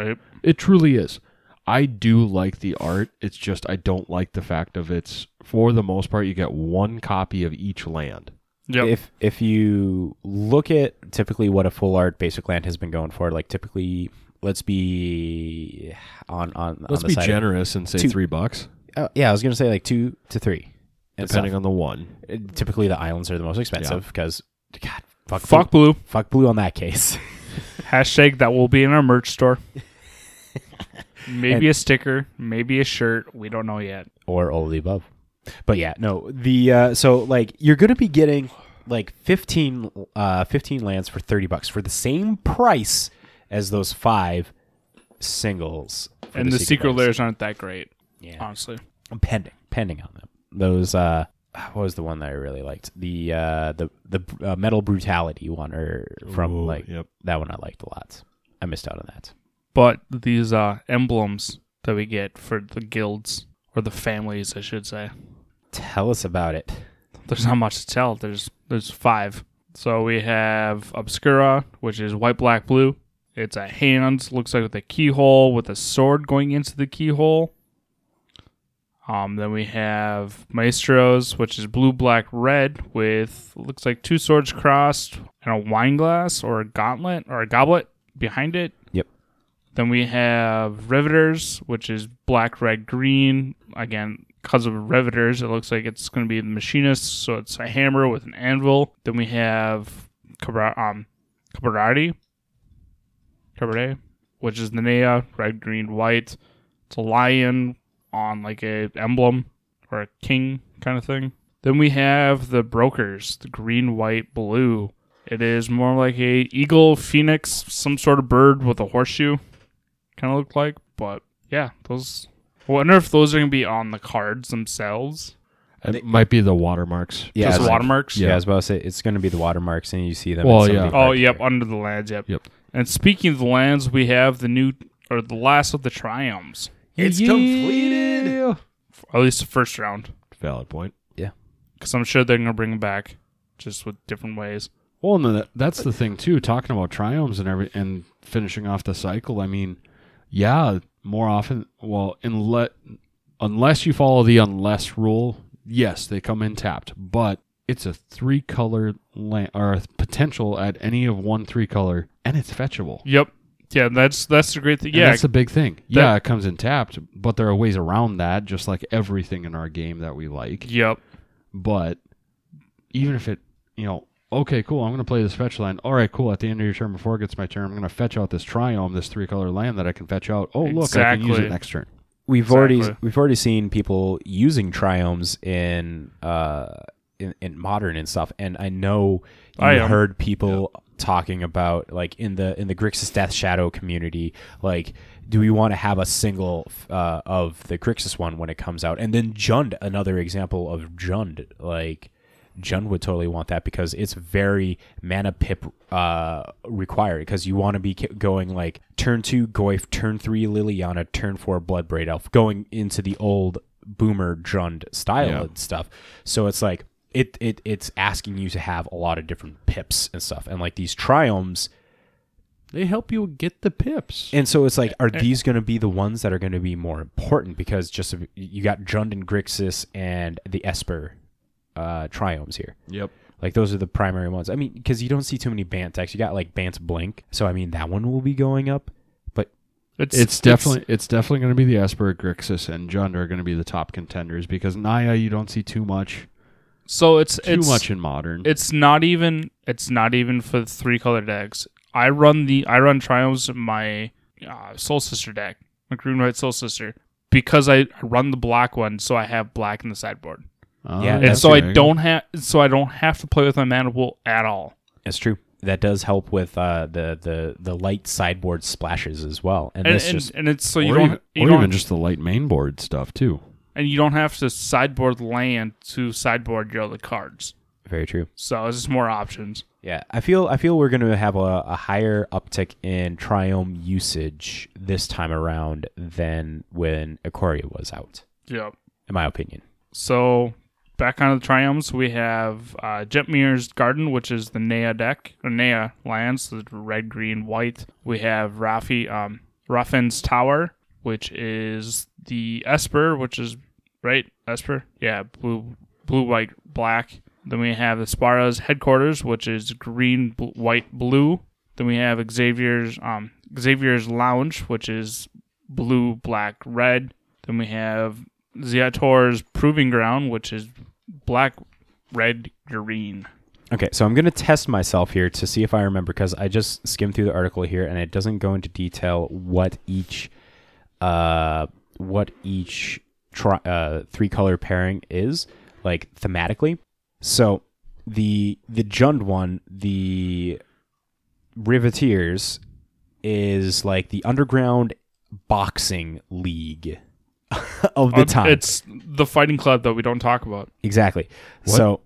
it truly is. I do like the art. It's just I don't like the fact of it's, for the most part, you get 1 copy of each land. Yep. If you look at typically what a full art basic land has been going for, like typically... Let's be Let's be generous and say $3. Yeah, I was going to say like 2 to 3, depending on the one. Typically, the islands are the most expensive because, God, Fuck blue. Fuck blue on that case. Hashtag that will be in our merch store. Maybe a sticker, maybe a shirt. We don't know yet. Or all of the above. But yeah, no. The so like you're going to be getting like 15 lands for $30 for the same price as those 5 singles. And the secret layers aren't that great. Yeah, honestly. I'm pending on them. Those what was the one that I really liked? The Metal Brutality one or from that one I liked a lot. I missed out on that. But these emblems that we get for the guilds, or the families, I should say. Tell us about it. There's not much to tell. There's 5. So we have Obscura, which is white, black, blue. It's a hand, looks like with a keyhole, with a sword going into the keyhole. Then we have Maestros, which is blue, black, red, with looks like 2 swords crossed and a wine glass or a gauntlet or a goblet behind it. Then we have Riveters, which is black, red, green. Again, because of Riveters, it looks like it's going to be the Machinists, so it's a hammer with an anvil. Then we have Cabaret, which is Nenea, red, green, white. It's a lion on like a emblem or a king kind of thing. Then we have the Brokers, the green, white, blue. It is more like a eagle, phoenix, some sort of bird with a horseshoe. Kind of look like, but yeah, those. I wonder if those are gonna be on the cards themselves. It might be the watermarks. Yeah, just watermarks. Yeah, I was about to say it's gonna be the watermarks, and you see them. Well, yeah. Oh, yep, under the lands. Yep. And speaking of the lands, we have the last of the triumphs. It's completed. At least the first round. Valid point. Yeah, because I'm sure they're gonna bring them back, just with different ways. Well, no, that's the thing too. Talking about triumphs and finishing off the cycle. I mean. Yeah, more often, well, unless you follow the unless rule, yes, they come in tapped, but it's a 3-color land, or a potential at any of 1 3-color, and it's fetchable. Yep. Yeah, that's the great thing. Yeah, that's the big thing. Yeah, it comes in tapped, but there are ways around that, just like everything in our game that we like. Yep. But even if it, okay, cool, I'm going to play this fetch land. All right, cool. At the end of your turn, before it gets my turn, I'm going to fetch out this triome, this 3-color land that I can fetch out. Oh, look, exactly. I can use it next turn. We've already seen people using triomes in modern and stuff, and I know you heard people talking about, like, in the Grixis Death Shadow community, like, do we want to have a single of the Grixis one when it comes out? And then Jund, another example of Jund, like... Jund would totally want that because it's very mana pip required because you want to be going like turn 2 Goyf, turn 3 Liliana, turn 4 Bloodbraid Elf, going into the old boomer Jund style and stuff. So it's like it's asking you to have a lot of different pips and stuff, and like these triomes, they help you get the pips. And so it's like, are these going to be the ones that are going to be more important? Because just you got Jund and Grixis and the Esper triomes here. Yep. Like those are the primary ones. I mean, because you don't see too many Bant decks. You got like Bant's Blink. So I mean, that one will be going up. But it's definitely going to be the Esper, Grixis, and Jund are going to be the top contenders because Naya you don't see too much. So it's much in modern. It's not even for the 3-color decks. I run triomes in my Soul Sister deck, my Green White Soul Sister, because I run the black one, so I have black in the sideboard. And so I don't have to play with my mana pool at all. That's true. That does help with the light sideboard splashes as well. Just the light mainboard stuff too. And you don't have to sideboard land to sideboard your other cards. Very true. So it's just more options. Yeah, I feel we're going to have a higher uptick in triome usage this time around than when Ikoria was out. Yep. In my opinion. So, back on the triumphs, we have Jetmir's Garden, which is the Naya deck, or Naya lands, the red, green, white. We have Raffin's Tower, which is the Esper, which is, right? Esper? Yeah, blue, white, black. Then we have the Spara's Headquarters, which is green, white, blue. Then we have Xavier's Lounge, which is blue, black, red. Then we have Zeator's Proving Ground, which is black, red, green. Okay, so I'm going to test myself here to see if I remember, because I just skimmed through the article here, and it doesn't go into detail what each three-color pairing is, like, thematically. So the Jund one, the Riveteers, is like the underground boxing league of the time. It's the fighting club that we don't talk about. Exactly. What? So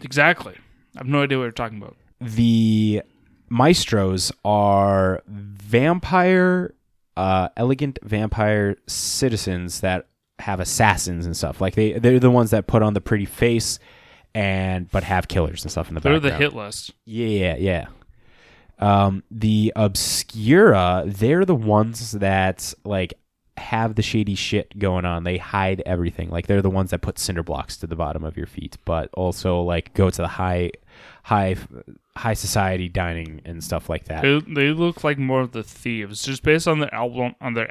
exactly. I have no idea what you're talking about. The Maestros are vampire, elegant vampire citizens that have assassins and stuff. Like they're the ones that put on the pretty face, but have killers and stuff in the background. They're the hit list. Yeah. The Obscura, they're the ones that like have the shady shit going on. They hide everything. Like they're the ones that put cinder blocks to the bottom of your feet, but also like go to the high society dining and stuff like that. They look like more of the thieves. Just based on their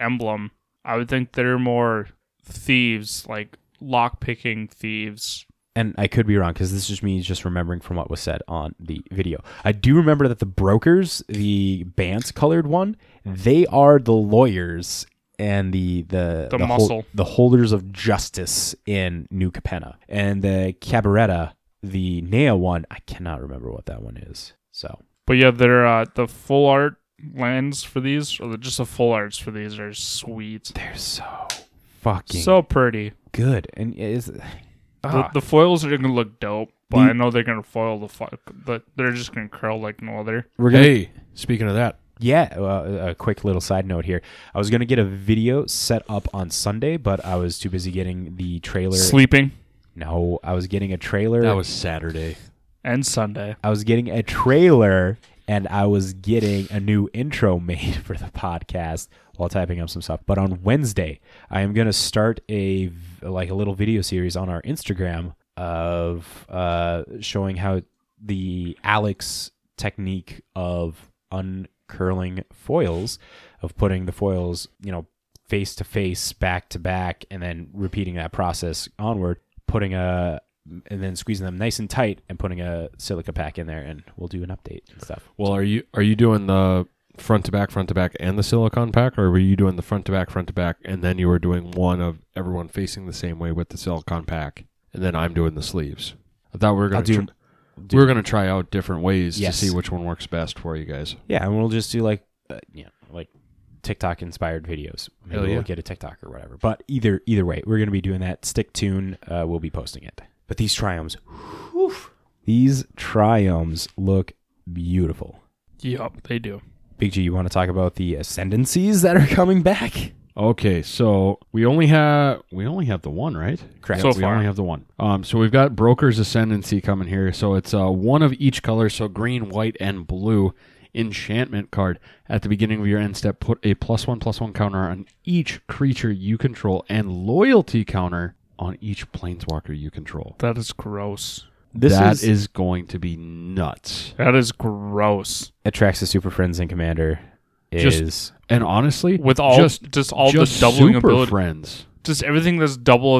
emblem, I would think they're more thieves, like lock picking thieves. And I could be wrong, because this is just me just remembering from what was said on the video. I do remember that the Brokers, the Bant-colored one, they are the lawyers and the muscle. The holders of justice in New Capenna. And the Cabaretta, the Nea one, I cannot remember what that one is. So, but yeah, they're the full art lands for these, or just the full arts for these are sweet. They're so fucking so pretty good, and is. The foils are going to look dope, but I know they're going to foil the fuck, but they're just going to curl like no other. Hey, speaking of that. Yeah, a quick little side note here. I was going to get a video set up on Sunday, but I was too busy getting the trailer. Sleeping? No, I was getting a trailer. That was Saturday. And Sunday. I was getting a trailer, and I was getting a new intro made for the podcast while typing up some stuff. But on Wednesday, I am going to start a little video series on our Instagram of showing how the Alex technique of uncurling foils, of putting the foils, you know, face to face, back to back, and then repeating that process onward, and then squeezing them nice and tight and putting a silica pack in there, and we'll do an update and stuff. Well, are you doing the front to back and the silicone pack, or were you doing the front to back and then you were doing one of everyone facing the same way with the silicone pack, and then I'm doing the sleeves? I thought we were going to try out different ways to see which one works best for you guys. Yeah, and we'll just do like TikTok inspired videos. Maybe we'll get a TikTok or whatever. But either way, we're going to be doing that. Stick tuned. We'll be posting it. But these Triumphs, look beautiful. Yep, they do. Big G, you want to talk about the Ascendancies that are coming back? Okay, so we only have the one, right? Correct. So we only have the one. So we've got Broker's Ascendancy coming here. So it's one of each color, so green, white, and blue. Enchantment card. At the beginning of your end step, put a +1/+1 counter on each creature you control and loyalty counter on each planeswalker you control. That is gross. That is going to be nuts. That is gross. Attracts the Super Friends and Commander and honestly, with all the doubling Super ability Friends, just everything that's double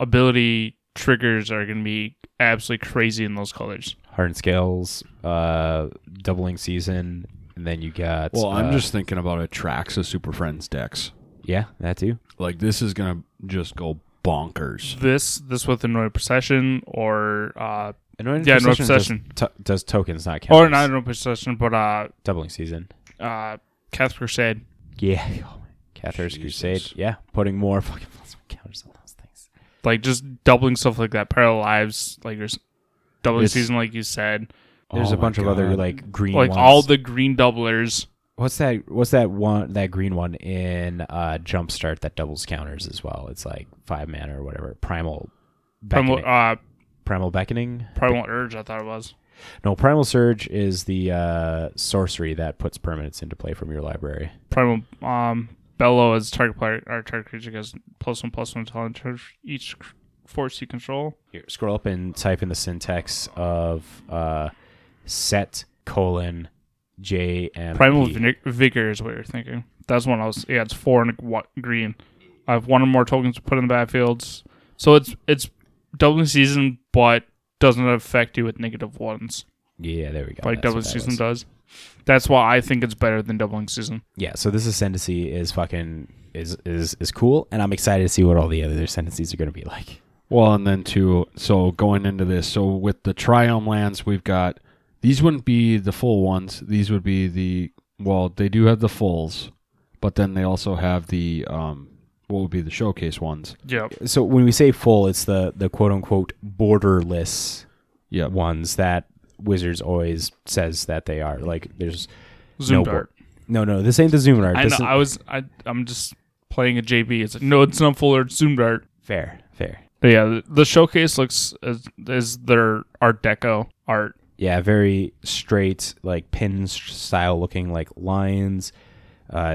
ability triggers are going to be absolutely crazy in those colors. Hardened Scales, doubling season, and then you got. Well, I'm just thinking about Attracts the Super Friends decks. Yeah, that too. Like this is going to just go bonkers. This with Anointed Procession or Anointed Procession does tokens not count? Or not Anointed Procession, but doubling season, Cathar's Crusade. Yeah, Cathar's Crusade. Yeah, putting more fucking counters on those things. Like just doubling stuff like that. Parallel Lives, like there's doubling season, like you said. There's a bunch of other like green, like ones. All the green doublers. What's that green one in Jumpstart that doubles counters as well? It's like 5 mana or whatever. Primal Beckoning? Primal Urge, I thought it was. No, Primal Surge is the sorcery that puts permanents into play from your library. Primal Bellow is target creature gets +1/+1 until each force you control. Here, scroll up and type in the syntax of set: JMP. Primal Vigor is what you're thinking. That's one I was. Yeah, it's 4 and green. I have one or more tokens to put in the battlefields. So it's doubling season, but doesn't affect you with -1s. Yeah, there we go. Like Doubling Season does. That's why I think it's better than Doubling Season. Yeah, so this Ascendancy is fucking is cool, and I'm excited to see what all the other Ascendancies are going to be like. Well, and then too, so going into this, so with the Triome lands, we've got, these wouldn't be the full ones. These would be the, well, they do have the fulls, but then they also have the, what would be the showcase ones. Yeah. So when we say full, it's the quote-unquote borderless ones that Wizards always says that they are. Like, there's Zoom Dart. No, this ain't the Zoom Dart. I'm just playing a JB. It's like, no, it's not full art, Zoom Dart. Fair. But yeah, the showcase looks is their Art Deco art. Yeah, very straight, like pin style looking, like lines,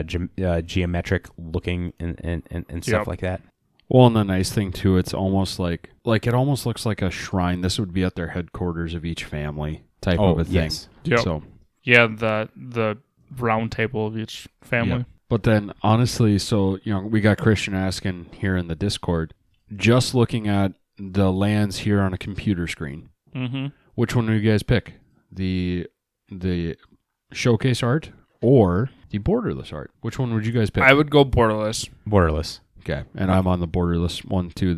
geometric looking, and stuff like that. Well, and the nice thing too, it's almost like it almost looks like a shrine. This would be at their headquarters of each family type of a thing. Yes. Yep. So yeah, the round table of each family. Yep. But then honestly, so we got Christian asking here in the Discord, just looking at the lands here on a computer screen. Mm-hmm. Which one do you guys pick? The showcase art or the borderless art? Which one would you guys pick? I would go borderless. Okay. And I'm on the borderless one too.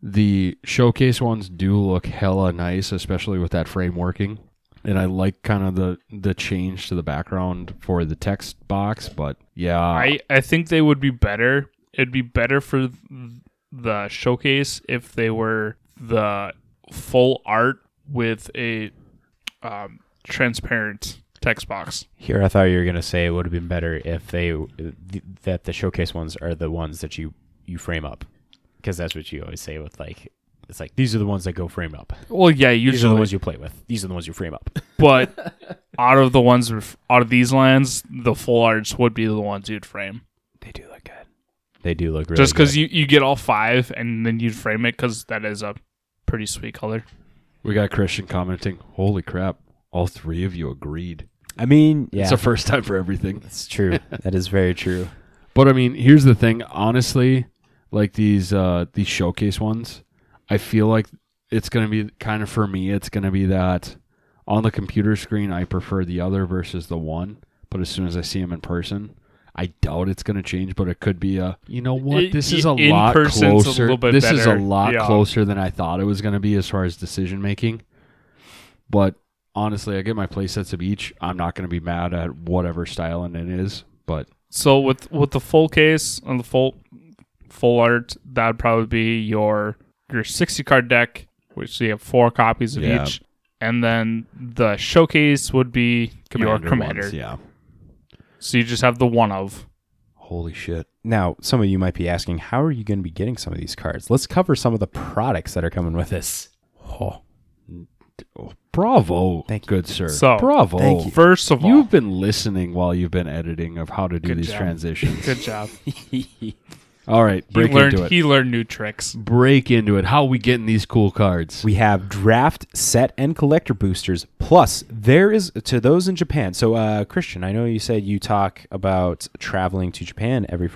The showcase ones do look hella nice, especially with that frame working. And I like kind of the change to the background for the text box, but yeah. I think they would be better. It'd be better for the showcase if they were the full art with a transparent text box. Here, I thought you were going to say it would have been better if that the showcase ones are the ones that you frame up, because that's what you always say with like, it's like, these are the ones that go framed up. Well, yeah, usually. These are the ones you play with. These are the ones you frame up. But out of these lands, the full arts would be the ones you'd frame. They do look good. They do look really good. Just because you get all five and then you'd frame it, because that is a pretty sweet color. We got Christian commenting, holy crap, all three of you agreed. I mean, yeah. It's the first time for everything. It's true. That is very true. But I mean, here's the thing. Honestly, like these showcase ones, I feel like it's going to be kind of, for me, it's going to be that on the computer screen, I prefer the other versus the one. But as soon as I see them in person, I doubt it's going to change, but it could be This is a lot closer than I thought it was going to be as far as decision making. But honestly, I get my playsets of each. I'm not going to be mad at whatever styling it is. But so with the full case and the full art, that'd probably be your 60 card deck, which you have 4 copies of each, and then the showcase would be your commander. So you just have the one of. Holy shit. Now, some of you might be asking, how are you going to be getting some of these cards? Let's cover some of the products that are coming with this. Oh, bravo. Thank you. Good sir. So, bravo. Thank you. First of all. You've been listening while you've been editing of how to do these transitions. Good job. All right. He learned new tricks. Break into it. How are we getting these cool cards? We have draft, set, and collector boosters. Plus, there is, to those in Japan. So, Christian, I know you said you talk about traveling to Japan every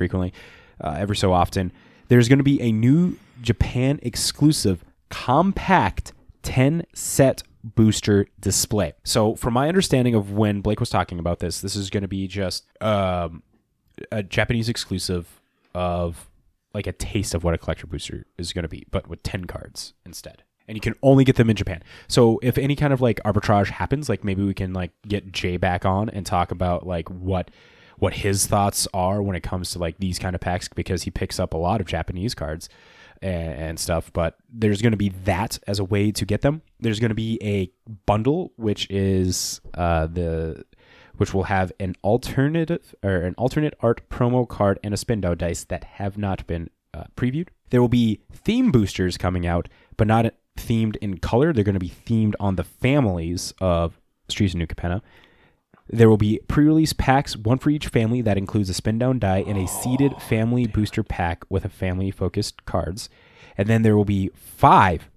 so often. There's going to be a new Japan exclusive compact 10-set booster display. So, from my understanding of when Blake was talking about this, this is going to be just a Japanese exclusive of like a taste of what a collector booster is going to be, but with 10 cards instead. And you can only get them in Japan. So if any kind of like arbitrage happens, like maybe we can like get Jay back on and talk about like what his thoughts are when it comes to like these kind of packs, because he picks up a lot of Japanese cards and stuff. But there's going to be that as a way to get them. There's going to be a bundle, which is which will have an alternate art promo card and a spin-down dice that have not been previewed. There will be theme boosters coming out, but not themed in color. They're going to be themed on the families of Streets of New Capenna. There will be pre-release packs, one for each family, that includes a spin-down die and a seeded family booster pack with a family-focused cards. And then there will be 5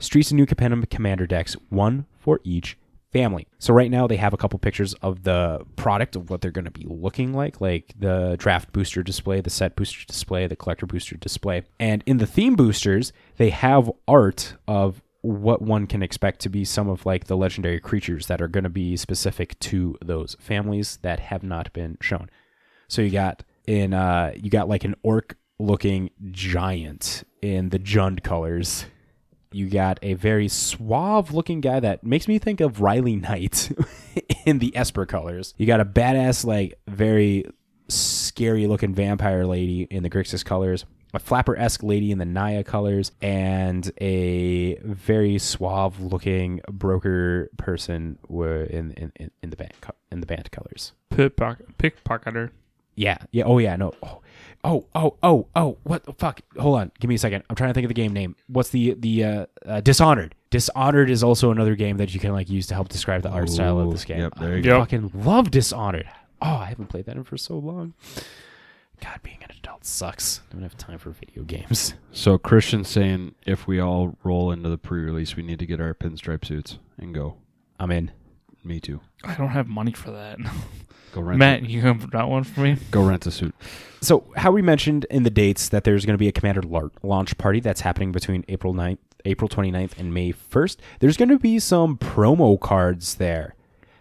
Streets of New Capenna Commander decks, one for each family. So right now they have a couple pictures of the product of what they're going to be looking like the draft booster display, the set booster display, the collector booster display. And in the theme boosters, they have art of what one can expect to be some of like the legendary creatures that are going to be specific to those families that have not been shown. So you got in like an orc looking giant in the Jund colors. You got a very suave looking guy that makes me think of Riley Knight in the Esper colors. You got a badass, like very scary looking vampire lady in the Grixis colors. A flapper-esque lady in the Naya colors, and a very suave-looking broker person in the band colors. Pickpocketer. Yeah. Yeah. Oh yeah. No. Oh. What the fuck? Hold on. Give me a second. I'm trying to think of the game name. What's the Dishonored? Dishonored is also another game that you can like use to help describe the art style of this game. Yep, I fucking love Dishonored. Oh, I haven't played that in for so long. God, being an adult sucks. I don't have time for video games. So Christian's saying if we all roll into the pre-release, we need to get our pinstripe suits and go. I'm in. Me too. I don't have money for that. Go rent. Matt, you have that one for me? Go rent a suit. So how we mentioned in the dates that there's going to be a Commander launch party that's happening between April 29th and May 1st. There's going to be some promo cards there.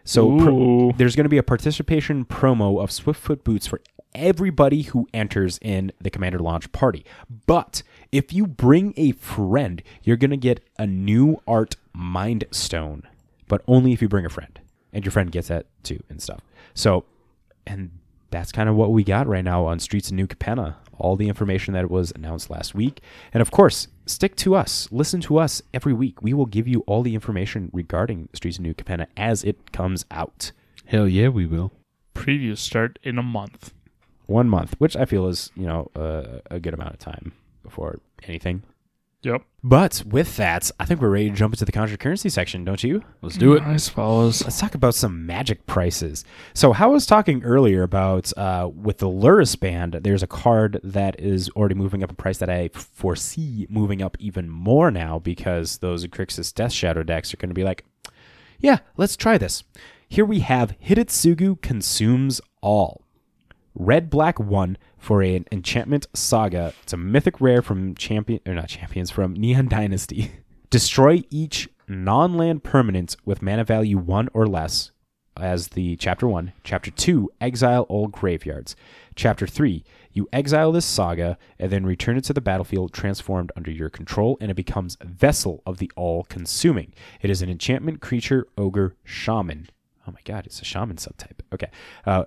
So there's going to be a participation promo of Swiftfoot Boots for everybody who enters in the Commander launch party. But if you bring a friend, you're going to get a new art Mind Stone, but only if you bring a friend. And your friend gets that too and stuff. So, and that's kind of what we got right now on Streets of New Capenna. All the information that was announced last week. And of course, stick to us. Listen to us every week. We will give you all the information regarding Streets of New Capenna as it comes out. Hell yeah, we will. Previews start in a month. 1 month, which I feel is, you know, a good amount of time before anything. Yep. But with that, I think we're ready to jump into the contract currency section, don't you? Let's do it. I suppose. Let's talk about some magic prices. So how I was talking earlier about with the Lurrus Band, there's a card that is already moving up a price that I foresee moving up even more now because those Grixis Death Shadow decks are going to be like, yeah, let's try this. Here we have Hidetsugu Consumes All. Red black 1 for an enchantment saga. It's a mythic rare from from Neon Dynasty. Destroy each non-land permanent with mana value 1 or less as the chapter 1. Chapter 2, exile all graveyards. Chapter 3, you exile this saga and then return it to the battlefield transformed under your control, and it becomes Vessel of the All-Consuming. It is an enchantment creature, ogre, shaman. Oh my God, it's a shaman subtype. Okay.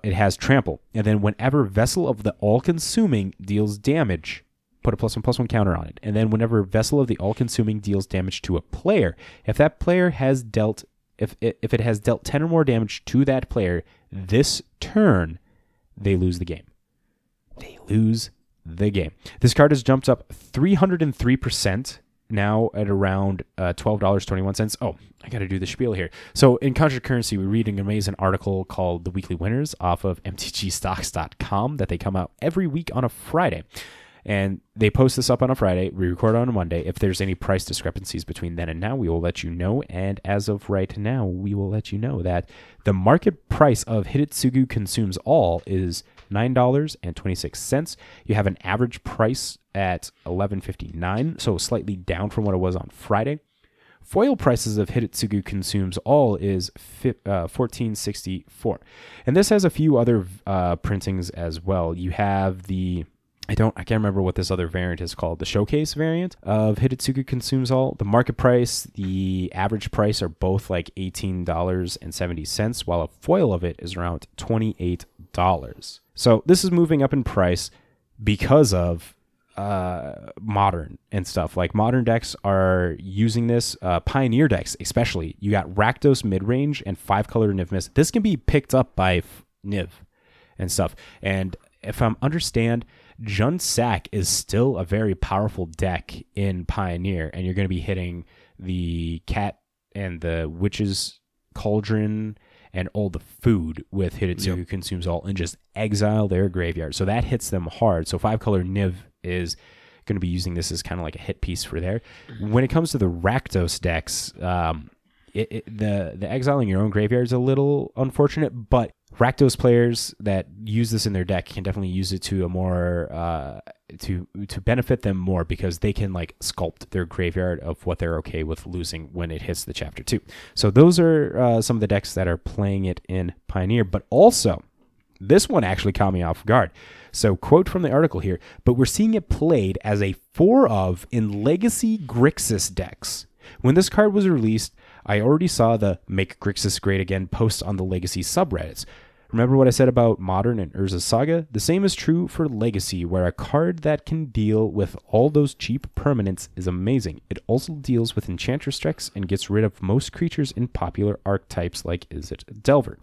It has trample. And then whenever Vessel of the All-Consuming deals damage, put a +1/+1 counter on it. And then whenever Vessel of the All-Consuming deals damage to a player, if that player has dealt, if it has dealt 10 or more damage to that player this turn, they lose the game. This card has jumped up 303%. Now at around $12.21. Oh, I got to do the spiel here. So in Contract Currency, we read an amazing article called The Weekly Winners off of mtgstocks.com that they come out every week on a Friday. And they post this up on a Friday. We record on a Monday. If there's any price discrepancies between then and now, we will let you know. And as of right now, we will let you know that the market price of Hidetsugu Consumes All is $9.26. You have an average price at $11.59, so slightly down from what it was on Friday. Foil prices of Hidetsugu Consumes All is $14.64. And this has a few other printings as well. You have the... I can't remember what this other variant is called. The showcase variant of Hidetsugu Consumes All. The market price, the average price are both like $18.70, while a foil of it is around $28. So this is moving up in price because of modern and stuff. Like modern decks are using this. Pioneer decks, especially. You got Rakdos midrange and 5-color Niv-Miss. This can be picked up by Niv and stuff. And if I understand, Jund Sac is still a very powerful deck in Pioneer, and you're going to be hitting the Cat and the Witch's Cauldron and all the food with Hidetsugu Consumes All, and just exile their graveyard. So that hits them hard. So 5-color Niv is going to be using this as kind of like a hit piece for there. When it comes to the Rakdos decks, the exiling your own graveyard is a little unfortunate, but Rakdos players that use this in their deck can definitely use it to a more to benefit them more, because they can like sculpt their graveyard of what they're okay with losing when it hits the chapter 2. So those are some of the decks that are playing it in Pioneer, but also this one actually caught me off guard. So quote from the article here, but we're seeing it played as a 4-of in Legacy Grixis decks. When this card was released, I already saw the Make Grixis Great Again post on the Legacy subreddits. Remember what I said about Modern and Urza's Saga? The same is true for Legacy, where a card that can deal with all those cheap permanents is amazing. It also deals with Enchantress decks and gets rid of most creatures in popular archetypes like Izzet Delver.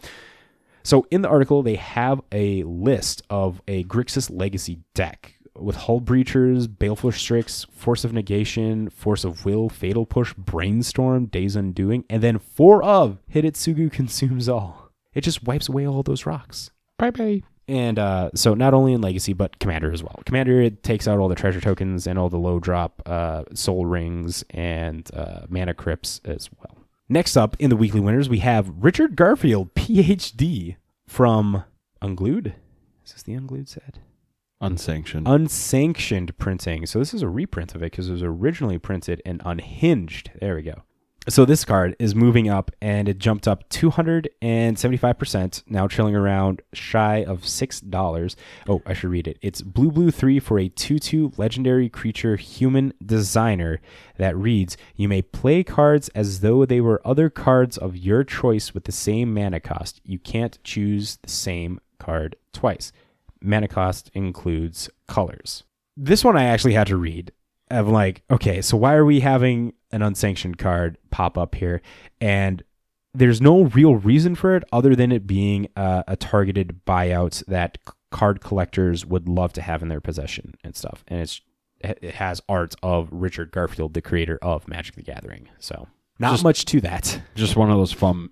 So in the article, they have a list of a Grixis Legacy deck with Hull Breachers, Baleful Strix, Force of Negation, Force of Will, Fatal Push, Brainstorm, Day's Undoing, and then 4-of Hidetsugu Consumes All. It just wipes away all those rocks. Bye-bye. And so not only in Legacy, but Commander as well. Commander, it takes out all the treasure tokens and all the low drop soul rings and mana crypts as well. Next up in the weekly winners, we have Richard Garfield, PhD, from Unglued. Is this the Unglued set? Unsanctioned. Unsanctioned printing. So this is a reprint of it because it was originally printed in Unhinged. There we go. So this card is moving up, and it jumped up 275%, now chilling around shy of $6. Oh, I should read it. It's blue, blue 3 for a 2/2 legendary creature human designer that reads, you may play cards as though they were other cards of your choice with the same mana cost. You can't choose the same card twice. Mana cost includes colors. This one I actually had to read. I'm like, okay, so why are we having an unsanctioned card pop up here? And there's no real reason for it other than it being a targeted buyout that card collectors would love to have in their possession and stuff. And it has art of Richard Garfield, the creator of Magic the Gathering. So not much to that. Just one of those fun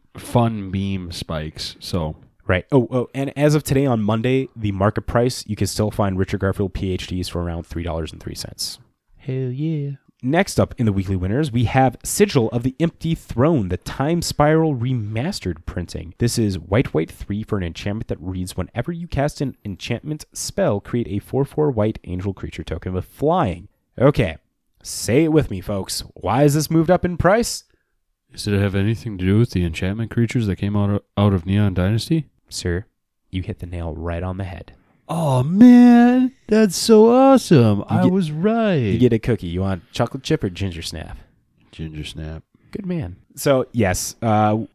meme spikes. So right. Oh, and as of today on Monday, the market price, you can still find Richard Garfield PhDs for around $3.03. Hell yeah. Next up in the weekly winners, we have Sigil of the Empty Throne, the Time Spiral Remastered printing. This is white 3 for an enchantment that reads, whenever you cast an enchantment spell, create a 4/4 white angel creature token with flying. Okay, say it with me, folks. Why is this moved up in price? Does it have anything to do with the enchantment creatures that came out of Neon Dynasty? Sir, you hit the nail right on the head. Oh, man, that's so awesome. I was right. You get a cookie. You want chocolate chip or ginger snap? Ginger snap. Good man. So, yes, to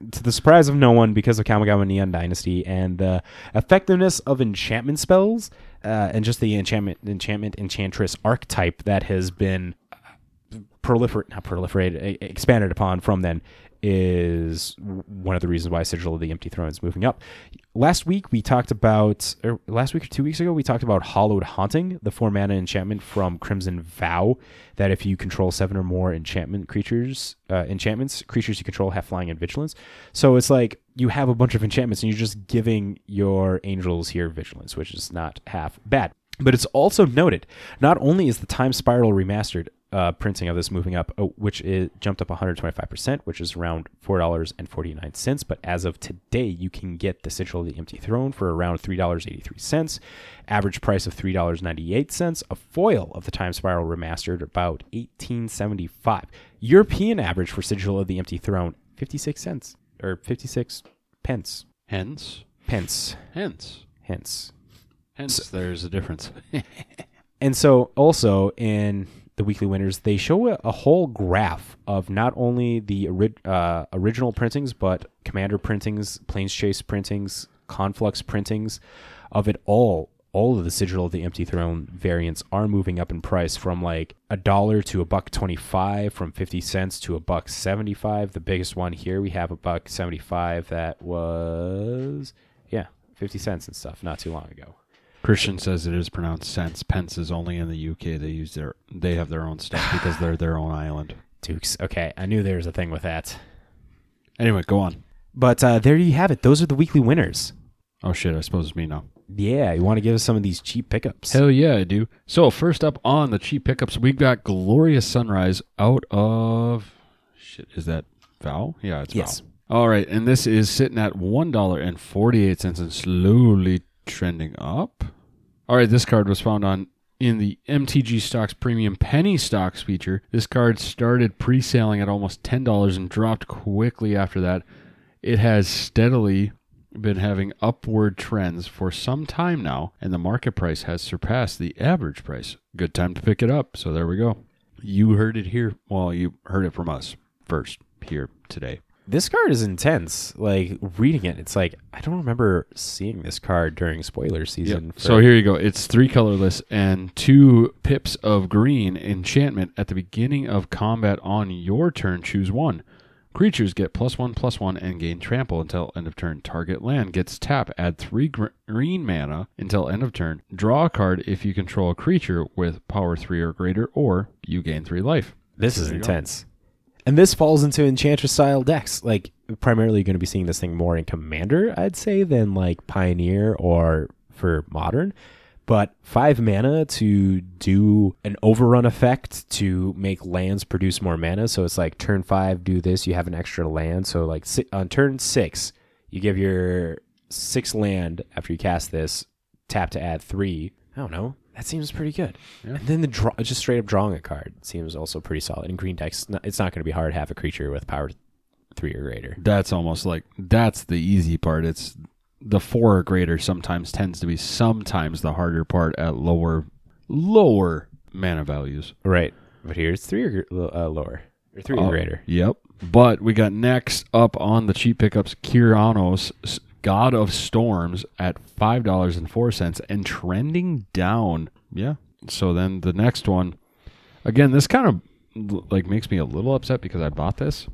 the surprise of no one, because of Kamigawa Neon Dynasty and the effectiveness of enchantment spells and just the enchantment enchantress archetype that has been expanded upon from then, is one of the reasons why Sigil of the Empty Throne is moving up. Last week or two weeks ago, we talked about Hollowed Haunting, the 4-mana enchantment from Crimson Vow, that if you control 7 or more enchantments, creatures you control have flying and vigilance. So it's like you have a bunch of enchantments and you're just giving your angels here vigilance, which is not half bad. But it's also noted, not only is the Time Spiral Remastered printing of this moving up, which is jumped up 125%, which is around $4.49. But as of today, you can get the Sigil of the Empty Throne for around $3.83, average price of $3.98, a foil of the Time Spiral Remastered about $18.75. European average for Sigil of the Empty Throne, 56 cents or 56 pence. Hence, so, there's a difference. And so also in the weekly winners, they show a whole graph of not only the original printings, but Commander printings, Planeschase printings, Conflux printings of it all. All of the Sigil of the Empty Throne variants are moving up in price from like $1 to $1.25, from 50 cents to $1.75. The biggest one here, we have $1.75. That was 50 cents and stuff not too long ago. Christian says it is pronounced cents. Pence is only in the UK. They have their own stuff because they're their own island. Dukes. Okay, I knew there was a thing with that. Anyway, go on. But there you have it. Those are the weekly winners. Oh shit! I suppose it's me now. Yeah, you want to give us some of these cheap pickups? Hell yeah, I do. So first up on the cheap pickups, we've got Glorious Sunrise out of shit. Is that Val? Yeah, it's Val. All right, and this is sitting at $1.48 and slowly trending up. All right, this card was found in the MTG Stocks Premium Penny Stocks feature. This card started pre-selling at almost $10 and dropped quickly after that. It has steadily been having upward trends for some time now, and the market price has surpassed the average price. Good time to pick it up. So there we go. You heard it here. Well, you heard it from us first here today. This card is intense. Like, reading it, it's like, I don't remember seeing this card during spoiler season. Yep. So here you go. It's 3 colorless and 2 pips of green enchantment. At the beginning of combat on your turn, choose one. Creatures get +1/+1 and gain trample until end of turn. Target land gets tap. Add 3 green mana until end of turn. Draw a card if you control a creature with power 3 or greater, or you gain 3 life. This is intense. Go. And this falls into Enchantress-style decks. Like, primarily you're going to be seeing this thing more in Commander, I'd say, than like Pioneer or for Modern. But 5 mana to do an overrun effect to make lands produce more mana. So it's like turn 5, do this, you have an extra land. So like on turn 6, you give your 6 land after you cast this, tap to add 3. I don't know. That seems pretty good. Yeah. And then the draw, just straight up drawing a card seems also pretty solid. In green decks, it's not going to be hard to have a creature with power 3 or greater. That's almost like, that's the easy part. It's the 4 or greater sometimes tends to be sometimes the harder part at lower mana values. Right. But here's 3 or lower. Or 3 or greater. Yep. But we got next up on the cheap pickups, Kyrianos, God of Storms, at $5.04 and trending down. Yeah. So then the next one, again, this kind of like makes me a little upset because I bought this.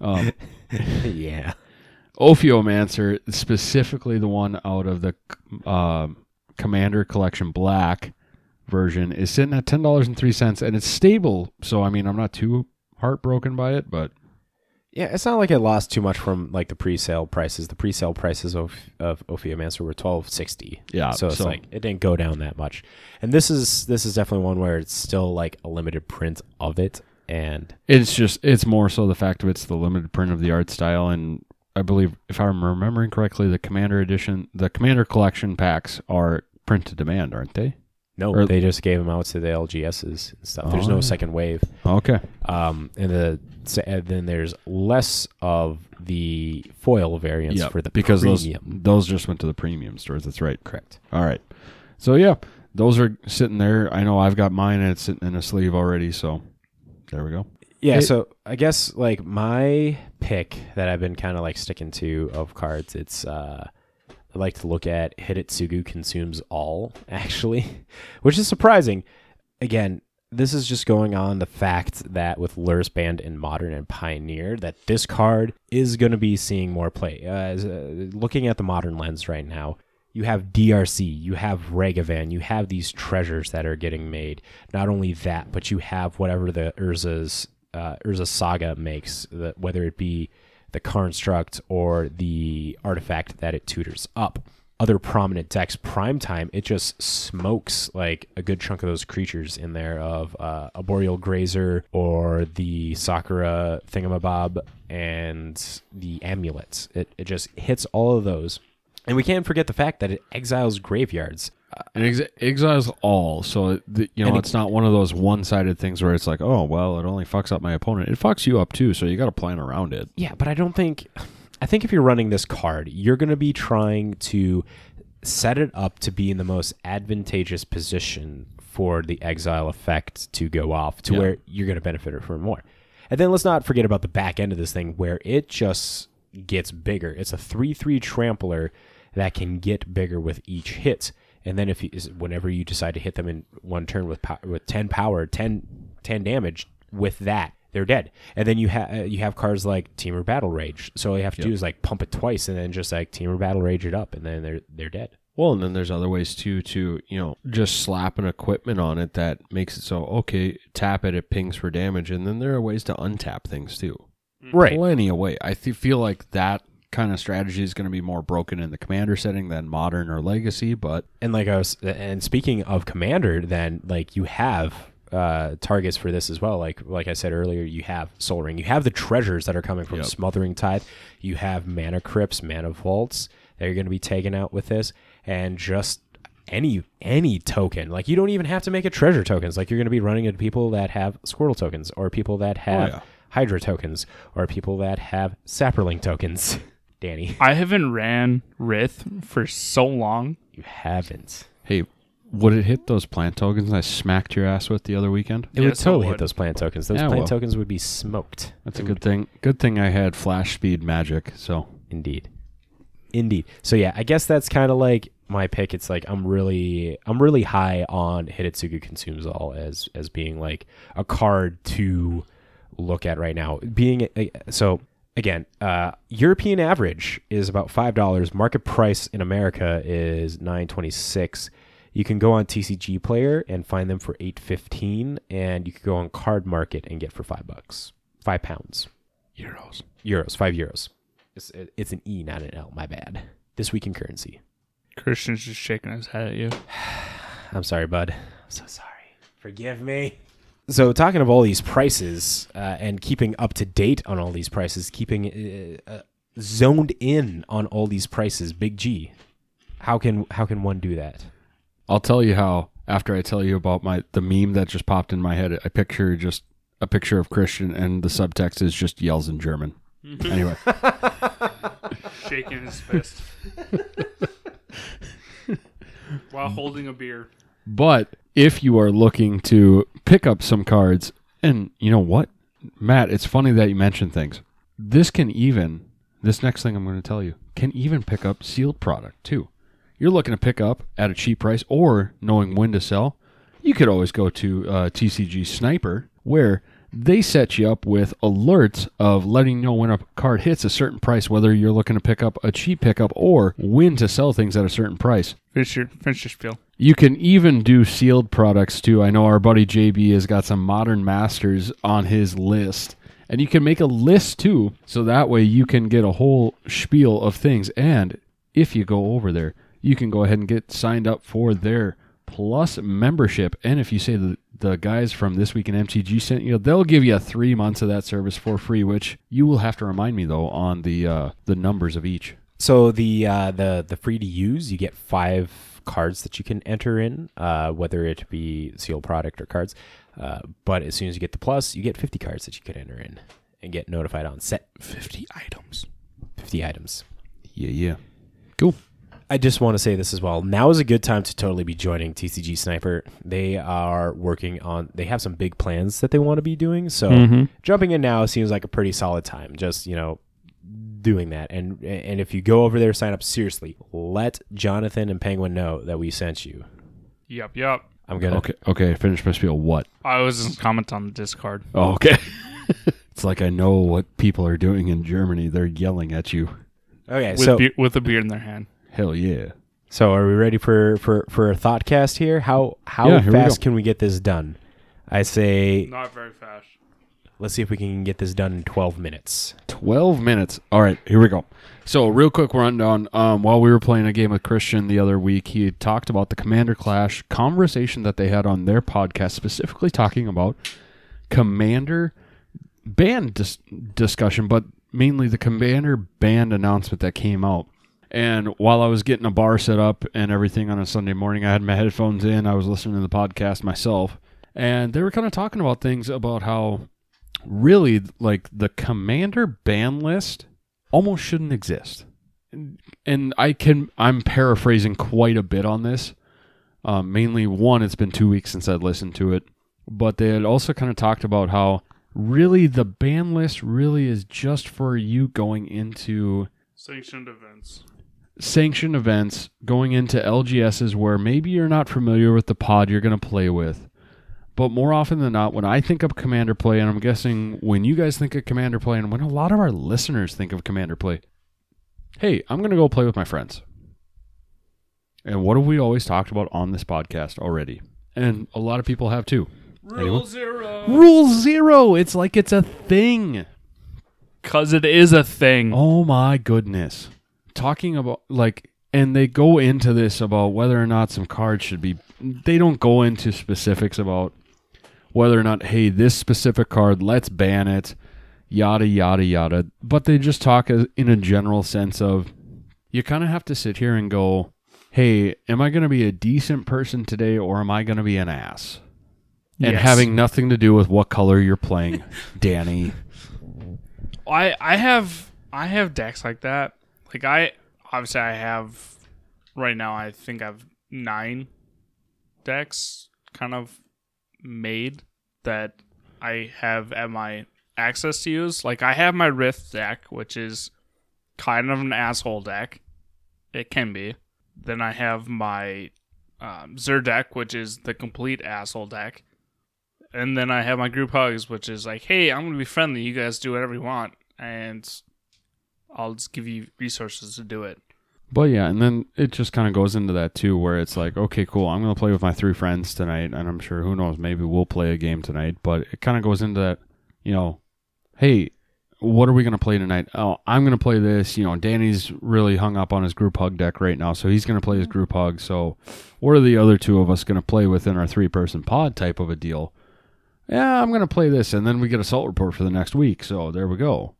Yeah. Ophiomancer, specifically the one out of the Commander Collection Black version, is sitting at $10.03, and it's stable. So, I mean, I'm not too heartbroken by it, but... Yeah, it's not like I lost too much from like the pre-sale prices. The pre-sale prices of Ophiomancer were $12.60. Yeah, so it's like it didn't go down that much. And this is definitely one where it's still like a limited print of it, and it's more so the fact that it's the limited print of the art style. And I believe, if I'm remembering correctly, the Commander edition, the Commander Collection packs are print to demand, aren't they? No, they just gave them out to the LGSs and stuff. There's no second wave. Okay. And then there's less of the foil variants for the because premium. Those just went to the premium stores. That's right. Correct. All right. So, yeah, those are sitting there. I know I've got mine, and it's sitting in a sleeve already. So, there we go. Yeah, so I guess, like, my pick that I've been kind of, like, sticking to of cards, it's... I like to look at Hidetsugu Consumes All, actually, which is surprising. Again, this is just going on the fact that with Lur's Band in Modern and Pioneer, that this card is going to be seeing more play. Looking at the Modern lens right now, you have DRC, you have Ragavan, you have these treasures that are getting made. Not only that, but you have whatever the Urza Saga makes, whether it be the Construct or the artifact that it tutors up. Other prominent decks, Primetime, it just smokes like a good chunk of those creatures in there of a Boreal Grazer or the Sakura Thingamabob and the Amulets. It just hits all of those. And we can't forget the fact that it exiles graveyards. And exiles all. So, it's not one of those one-sided things where it's like, oh, well, it only fucks up my opponent. It fucks you up, too, so you got to plan around it. Yeah, but I think if you're running this card, you're going to be trying to set it up to be in the most advantageous position for the exile effect to go off to where you're going to benefit from more. And then let's not forget about the back end of this thing where it just gets bigger. It's a 3/3 trampler that can get bigger with each hit. And then whenever you decide to hit them in one turn with 10 power, 10 damage, with that, they're dead. And then you have cards like Teamer Battle Rage. So all you have to do is like pump it twice and then just like Teamer Battle Rage it up, and then they're dead. Well, and then there's other ways too to, just slap an equipment on it that makes it so, okay, tap it pings for damage. And then there are ways to untap things too. Right. Plenty of way. I feel like that kind of strategy is going to be more broken in the Commander setting than Modern or Legacy, but... And speaking of Commander, then, like, you have targets for this as well. Like I said earlier, you have Soul Ring, you have the treasures that are coming from Smothering Tithe, you have Mana Crypts, Mana Vaults that you're going to be taking out with this, and just any token. Like, you don't even have to make it treasure tokens. Like, you're going to be running into people that have Squirtle tokens, or people that have Hydra tokens, or people that have Sapperling tokens. Danny, I haven't ran Wrath for so long. You haven't. Hey, would it hit those plant tokens I smacked your ass with the other weekend? It would totally hit those plant tokens. Those plant tokens would be smoked. That's a good thing. Good thing I had flash speed magic, so. Indeed. So yeah, I guess that's kind of like my pick. It's like I'm really high on Hidetsugu Consumes All as being like a card to look at right now. Again, European average is about $5. Market price in America is $9.26. You can go on TCG Player and find them for $8.15, and you can go on Card Market and get for $5, £5. Euros, €5. It's an E, not an L. My bad. This Week in Currency. Christian's just shaking his head at you. I'm sorry, bud. I'm so sorry. Forgive me. So talking of all these prices and keeping up to date on all these prices, keeping zoned in on all these prices, Big G, how can one do that? I'll tell you how after I tell you about the meme that just popped in my head. I picture just a picture of Christian and the subtext is just yells in German. Anyway. Shaking his fist. While holding a beer. But if you are looking to pick up some cards, and you know what, Matt, it's funny that you mentioned things. This next thing I'm going to tell you can even pick up sealed product too. You're looking to pick up at a cheap price or knowing when to sell. You could always go to TCG Sniper, where they set you up with alerts of letting you know when a card hits a certain price, whether you're looking to pick up a cheap pickup or when to sell things at a certain price. Finish your spiel. You can even do sealed products too. I know our buddy JB has got some Modern Masters on his list, and you can make a list too, so that way you can get a whole spiel of things. And if you go over there, you can go ahead and get signed up for their Plus membership, and if you say the guys from This Week in MTG sent you, they'll give you 3 months of that service for free, which you will have to remind me though on the numbers of each. So the free to use, you get 5 cards that you can enter in, whether it be sealed product or cards, but as soon as you get the Plus, you get 50 cards that you could enter in and get notified on set. 50 items. Yeah. Cool. I just want to say this as well. Now is a good time to totally be joining TCG Sniper. They are working on, they have some big plans that they want to be doing. So Jumping in now seems like a pretty solid time. Just, doing that. And if you go over there, sign up, seriously, let Jonathan and Penguin know that we sent you. Yep. I'm going to. Okay. Finish my spiel. What? I was just comment on the Discord. Oh, okay. It's like, I know what people are doing in Germany. They're yelling at you. Okay. With a beard in their hand. Hell yeah. So are we ready for a ThoughtCast here? How fast can we get this done? I say... Not very fast. Let's see if we can get this done in 12 minutes. 12 minutes. All right, here we go. So real quick rundown. While we were playing a game with Christian the other week, he had talked about the Commander Clash conversation that they had on their podcast, specifically talking about Commander ban discussion, but mainly the Commander ban announcement that came out. And while I was getting a bar set up and everything on a Sunday morning, I had my headphones in. I was listening to the podcast myself. And they were kind of talking about things about how really, like, the Commander ban list almost shouldn't exist. And I'm paraphrasing quite a bit on this. Mainly, one, it's been 2 weeks since I'd listened to it. But they had also kind of talked about how really the ban list really is just for you going into... Sanctioned events going into LGSs where maybe you're not familiar with the pod you're going to play with. But more often than not, when I think of Commander play, and I'm guessing when you guys think of Commander play, and when a lot of our listeners think of Commander play, hey, I'm going to go play with my friends. And what have we always talked about on this podcast already? And a lot of people have too. Rule zero. Rule zero. It's like it's a thing. Because it is a thing. Oh my goodness. Talking about, like, and they go into this about whether or not some cards should be, they don't go into specifics about whether or not, hey, this specific card, let's ban it, yada, yada, yada. But they just talk in a general sense of, you kind of have to sit here and go, hey, am I going to be a decent person today or am I going to be an ass? Yes. And having nothing to do with what color you're playing, Danny. I have decks like that. Like I have right now, I think I have 9 decks kind of made that I have at my access to use. Like I have my Rift deck, which is kind of an asshole deck. It can be. Then I have my Xur deck, which is the complete asshole deck. And then I have my group hugs, which is like, hey, I'm going to be friendly. You guys do whatever you want. And I'll just give you resources to do it. But yeah, and then it just kind of goes into that too, where it's like, okay, cool. I'm going to play with my 3 friends tonight. And I'm sure, who knows, maybe we'll play a game tonight. But it kind of goes into that, you know, hey, what are we going to play tonight? Oh, I'm going to play this. You know, Danny's really hung up on his group hug deck right now, so he's going to play his group hug. So what are the other 2 of us going to play within our 3-person pod type of a deal? Yeah, I'm going to play this, and then we get a salt report for the next week. So there we go.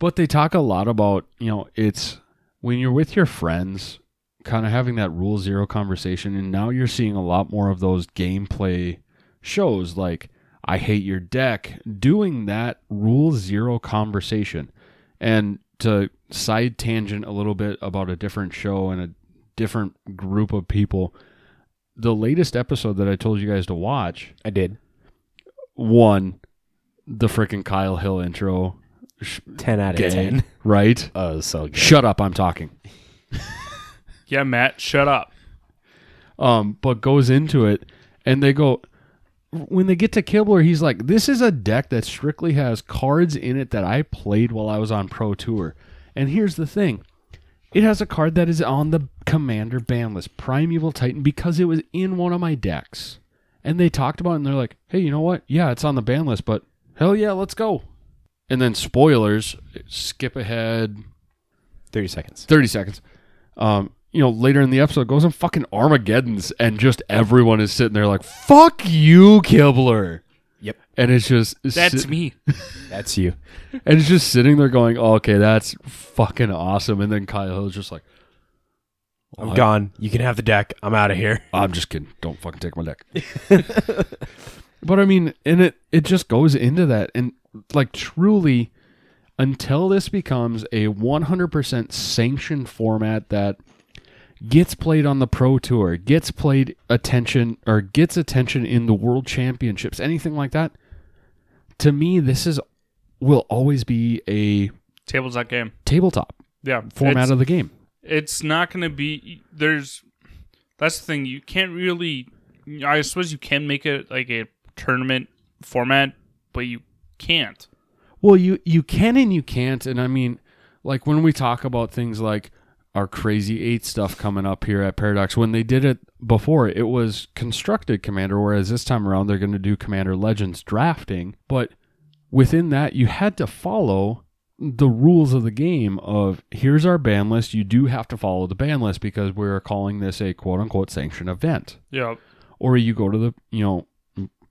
But they talk a lot about, you know, it's when you're with your friends, kind of having that rule zero conversation, and now you're seeing a lot more of those gameplay shows like I Hate Your Deck, doing that rule zero conversation. And to side tangent a little bit about a different show and a different group of people, the latest episode that I told you guys to watch... I did. 1, the freaking Kyle Hill intro. 10 out of 10. Right? Oh, so good. Shut up, I'm talking. Yeah, Matt, shut up. But goes into it, and they go... When they get to Kibler, he's like, this is a deck that strictly has cards in it that I played while I was on Pro Tour. And here's the thing. It has a card that is on the Commander ban list, Primeval Titan, because it was in one of my decks. And they talked about it, and they're like, hey, you know what? Yeah, it's on the ban list, but hell yeah, let's go. And then spoilers, skip ahead. 30 seconds. 30 seconds. You know, later in the episode, goes on fucking Armageddon's, and just everyone is sitting there like, fuck you, Kibler. Yep. And it's just... That's me. That's you. And it's just sitting there going, oh, okay, that's fucking awesome. And then Kyle Hill's just like... I'm gone. You can have the deck. I'm out of here. I'm just kidding. Don't fucking take my deck. But I mean, and it just goes into that. And like truly, until this becomes a 100% sanctioned format that... gets played on the Pro Tour, gets attention in the World Championships, anything like that. To me, this will always be a tabletop game. Yeah, format of the game. It's not going to be that's the thing, you can't really, I suppose you can make it like a tournament format, but you can't. Well, you can and you can't, and I mean, like when we talk about things like our Crazy 8 stuff coming up here at Paradox. When they did it before, it was constructed Commander, whereas this time around they're going to do Commander Legends drafting. But within that, you had to follow the rules of the game of, here's our ban list. You do have to follow the ban list because we're calling this a quote-unquote sanctioned event. Yep. Or you go to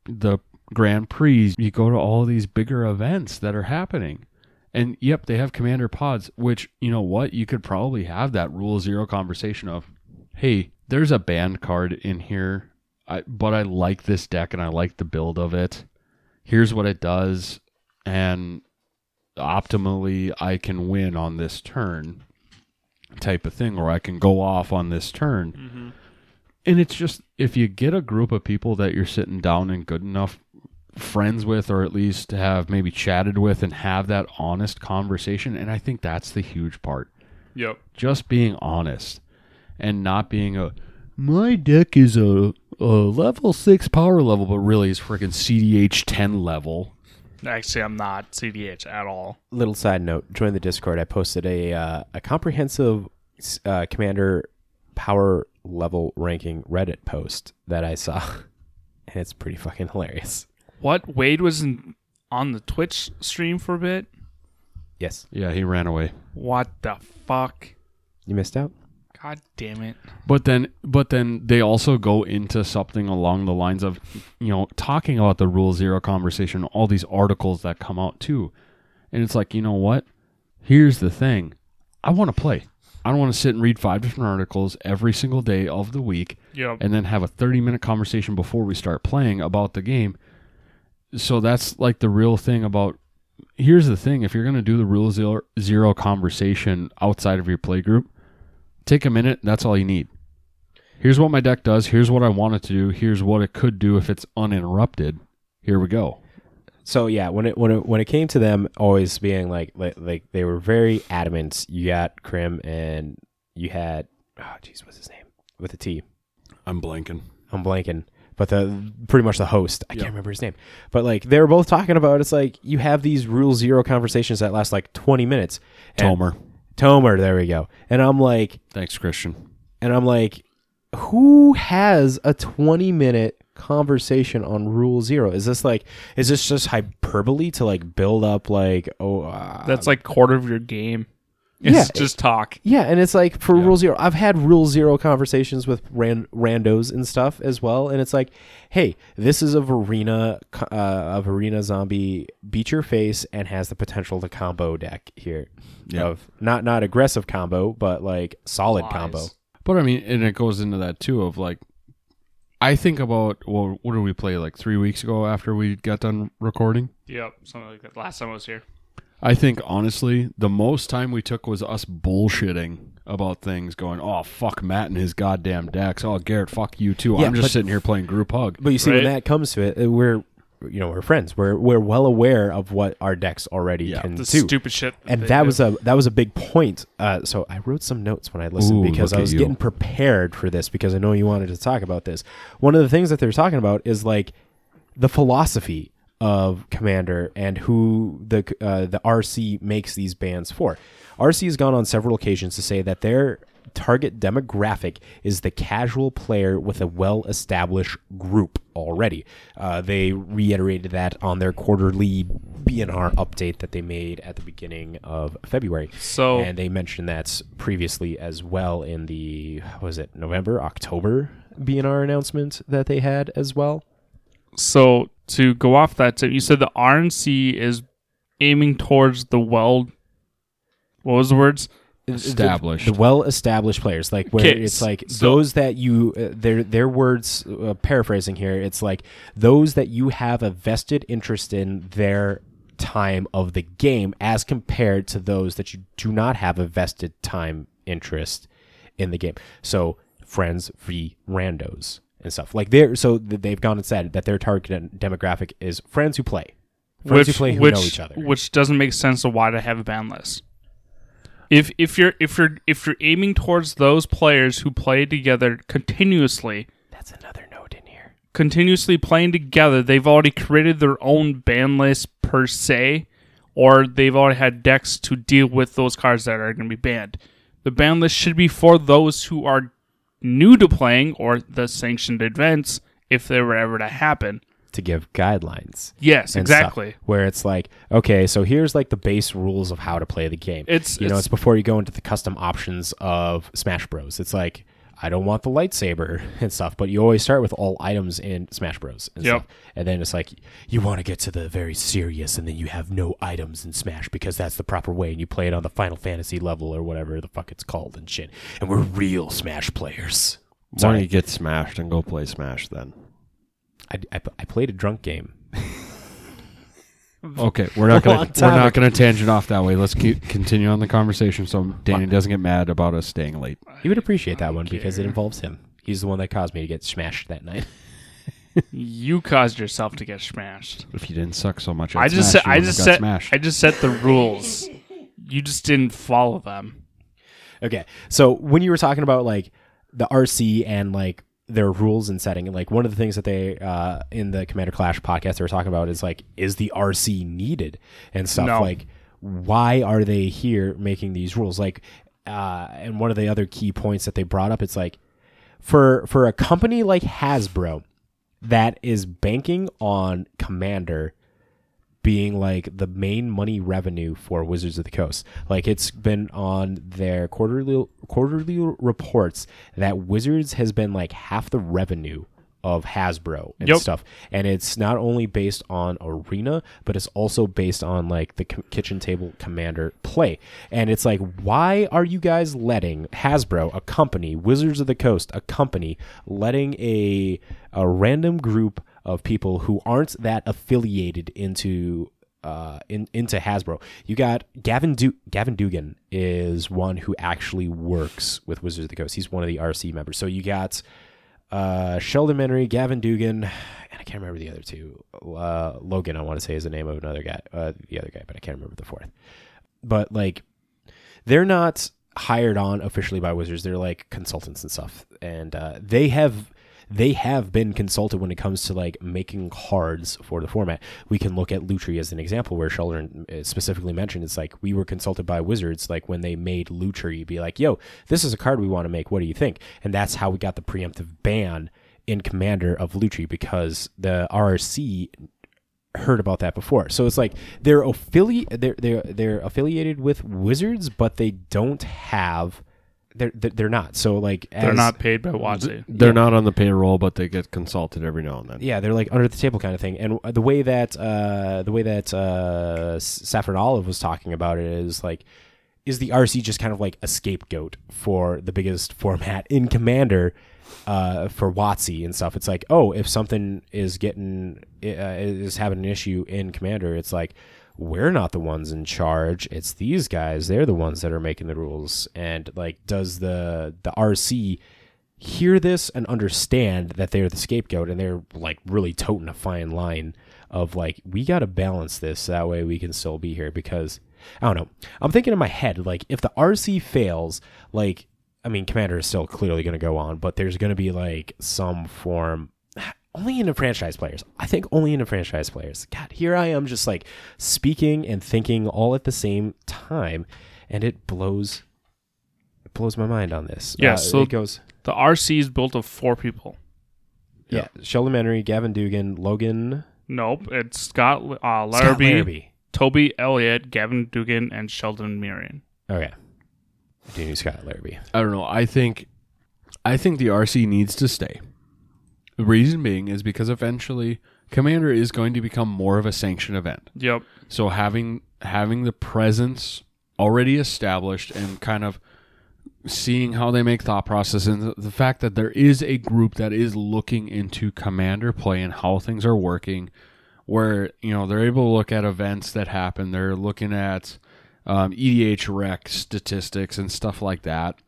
the Grand Prix. You go to all these bigger events that are happening. And yep, they have Commander pods, which, you know what? You could probably have that rule zero conversation of, hey, there's a banned card in here, but I like this deck and I like the build of it. Here's what it does. And optimally, I can win on this turn type of thing, or I can go off on this turn. Mm-hmm. And it's just, if you get a group of people that you're sitting down and good enough friends with, or at least have maybe chatted with, and have that honest conversation. And I think that's the huge part. Yep. Just being honest and not being my deck is a level 6 power level, but really is freaking CDH 10 level. Actually, I'm not CDH at all. Little side note, join the Discord. I posted a comprehensive Commander power level ranking Reddit post that I saw. And it's pretty fucking hilarious. What? Wade was on the Twitch stream for a bit? Yes. Yeah, he ran away. What the fuck? You missed out? God damn it. But then they also go into something along the lines of, you know, talking about the Rule Zero conversation, all these articles that come out too. And it's like, you know what? Here's the thing. I want to play. I don't want to sit and read 5 different articles every single day of the week, yep, and then have a 30-minute conversation before we start playing about the game. So that's like the real thing about, here's the thing, if you're going to do the Rule Zero conversation outside of your play group, take a minute, that's all you need. Here's what my deck does, here's what I want it to do, here's what it could do if it's uninterrupted. Here we go. So yeah, when it came to them always being like they were very adamant. You got Krim and you had what's his name with a T? I'm blanking. But the pretty much the host, I can't remember his name. But like they were both talking about, it's like you have these Rule Zero conversations that last like 20 minutes. Tomer, there we go. And I'm like, thanks, Christian. And I'm like, who has a 20-minute conversation on Rule Zero? Is this just hyperbole to like build up like that's like quarter of your game? It's just talk. Yeah, and it's like for Rule Zero. I've had Rule Zero conversations with randos and stuff as well, and it's like, hey, this is a Verena zombie beat your face and has the potential to combo deck here, of not aggressive combo, but like solid combo. But I mean, and it goes into that too of like, I think about, well, what did we play like 3 weeks ago after we got done recording? Yep, something like that. Last time I was here. I think, honestly, the most time we took was us bullshitting about things going, oh, fuck Matt and his goddamn decks. Oh, Garrett, fuck you too. Yeah, I'm just sitting here playing group hug. But you see, when that comes to it, we're friends. We're well aware of what our decks already can do. Stupid shit. And that was a big point. So I wrote some notes when I listened because I was getting prepared for this because I know you wanted to talk about this. One of the things that they're talking about is like the philosophy of Commander and who the RC makes these bans for. RC has gone on several occasions to say that their target demographic is the casual player with a well-established group already. They reiterated that on their quarterly BNR update that they made at the beginning of February. So, and they mentioned that previously as well in the, November, October BNR announcement that they had as well. So to go off that tip, you said the RNC is aiming towards the established. The well-established players, like where it's like those that you, their words, paraphrasing here, it's like those that you have a vested interest in their time of the game as compared to those that you do not have a vested time interest in the game. So friends v. randos and stuff. Like they've gone and said that their target demographic is friends who play. Friends who know each other. Which doesn't make sense of why they have a ban list. If you're aiming towards those players who play together continuously, that's another note in here. Continuously playing together, they've already created their own ban list per se, or they've already had decks to deal with those cards that are going to be banned. The ban list should be for those who are new to playing or the sanctioned events, if they were ever to happen. To give guidelines. Yes, exactly. Stuff, where it's like, okay, so here's like the base rules of how to play the game. It's before you go into the custom options of Smash Bros. It's like, I don't want the lightsaber and stuff, but you always start with all items in Smash Bros. And stuff. And then it's like, you want to get to the very serious, and then you have no items in Smash because that's the proper way, and you play it on the Final Fantasy level or whatever the fuck it's called and shit. And we're real Smash players. Why don't you get smashed and go play Smash then? I played a drunk game. Okay, we're not gonna tangent off that way. Let's continue on the conversation so Danny doesn't get mad about us staying late. He would appreciate that one because it involves him. He's the one that caused me to get smashed that night. You caused yourself to get smashed. If you didn't suck so much, I just set the rules. You just didn't follow them. Okay, so when you were talking about like the RC and like their rules and setting, like one of the things that they in the Commander Clash podcast they were talking about is like, is the RC needed and stuff? No. Like, why are they here making these rules? Like, and one of the other key points that they brought up, it's like for a company like Hasbro that is banking on Commander being like the main money revenue for Wizards of the Coast. Like, it's been on their quarterly reports that Wizards has been like half the revenue of Hasbro and stuff. And it's not only based on Arena, but it's also based on like the kitchen table commander play. And it's like, why are you guys letting Hasbro, a company, Wizards of the Coast, a company, letting a random group of people who aren't that affiliated into Hasbro? You got Gavin Dugan is one who actually works with Wizards of the Coast. He's one of the RC members. So you got Sheldon Mannery, Gavin Dugan, and I can't remember the other two. Logan, I want to say, is the name of another guy, but I can't remember the fourth. But like, they're not hired on officially by Wizards. They're like consultants and stuff, and they have been consulted when it comes to like making cards for the format. We can look at Lutri as an example, where Sheldon specifically mentioned, it's like, we were consulted by Wizards, like when they made Lutri, be like, yo, this is a card we want to make, what do you think? And that's how we got the preemptive ban in Commander of Lutri, because the RRC heard about that before. So it's like they're affiliated with Wizards, but they don't have. They're not. So like, they're not paid by WotC. They're not on the payroll, but they get consulted every now and then. Yeah, they're like under the table kind of thing. And the way that Saffron Olive was talking about it is like, is the RC just kind of like a scapegoat for the biggest format in Commander for WotC and stuff? It's like, oh, if something is having an issue in Commander, it's like, we're not the ones in charge. It's these guys. They're the ones that are making the rules. And like, does the RC hear this and understand that they're the scapegoat, and they're like really toting a fine line of like, we got to balance this so that way we can still be here? Because I don't know, I'm thinking in my head, like, if the RC fails, like, I mean, Commander is still clearly going to go on, but there's going to be like some form. Only into franchise players. I think only into franchise players. God, here I am just like speaking and thinking all at the same time, and it blows my mind on this. Yeah, so it goes. The RC is built of four people. Yeah, yeah. Sheldon Mannery, Gavin Dugan, Logan. Nope, it's Scott Larrabee, Toby Elliott, Gavin Dugan, and Sheldon Mirian. Okay, do you know Scott Larrabee? I don't know. I think the RC needs to stay. The reason being is because eventually Commander is going to become more of a sanctioned event. Yep. So having the presence already established and kind of seeing how they make thought process, and the fact that there is a group that is looking into Commander play and how things are working, where, you know, they're able to look at events that happen. They're looking at EDH rec statistics and stuff like that.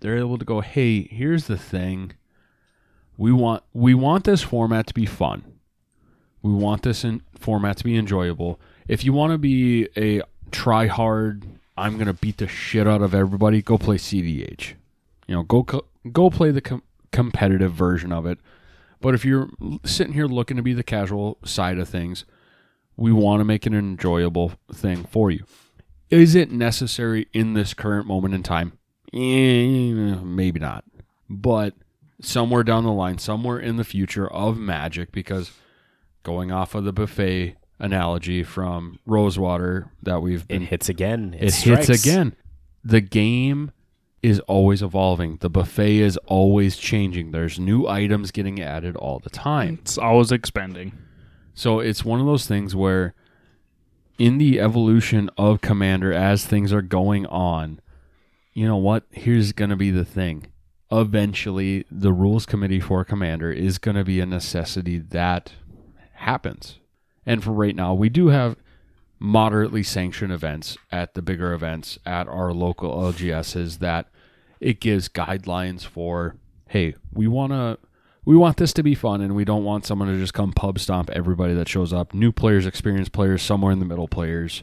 They're able to go, hey, here's the thing. We want this format to be fun. We want this format to be enjoyable. If you want to be a try-hard, I'm going to beat the shit out of everybody, go play CDH. You know, go play the competitive version of it. But if you're sitting here looking to be the casual side of things, we want to make it an enjoyable thing for you. Is it necessary in this current moment in time? Maybe not. But somewhere down the line, somewhere in the future of Magic, because going off of the buffet analogy from Rosewater that we've been... It hits again. It hits again. The game is always evolving. The buffet is always changing. There's new items getting added all the time. It's always expanding. So it's one of those things where in the evolution of Commander, as things are going on, you know what? Here's going to be the thing. Eventually, the rules committee for Commander is going to be a necessity that happens. And for right now, we do have moderately sanctioned events at the bigger events at our local LGSs that it gives guidelines for, hey, we want this to be fun, and we don't want someone to just come pub stomp everybody that shows up. New players, experienced players, somewhere in the middle players.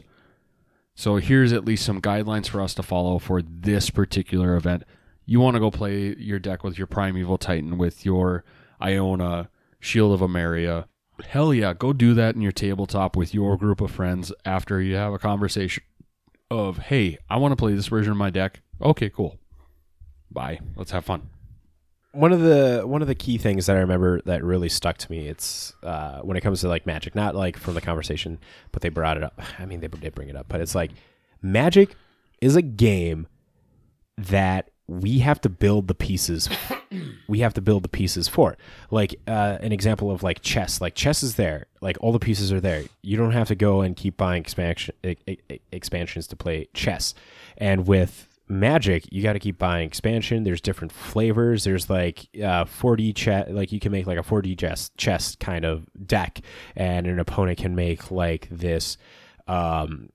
So here's at least some guidelines for us to follow for this particular event. You want to go play your deck with your Primeval Titan, with your Iona, Shield of Amaria. Hell yeah, go do that in your tabletop with your group of friends after you have a conversation of, hey, I want to play this version of my deck. Okay, cool. Bye. Let's have fun. One of the key things that I remember that really stuck to me, it's when it comes to like Magic, not like from the conversation, but they brought it up. I mean, they did bring it up, but it's like Magic is a game that we have to build the pieces. We have to build the pieces for. Like an example of like chess. Like chess is there. Like all the pieces are there. You don't have to go and keep buying expansions to play chess. And with Magic, you got to keep buying expansion. There's different flavors. There's like 4D chess, like you can make like a 4D chess kind of deck, and an opponent can make like this farm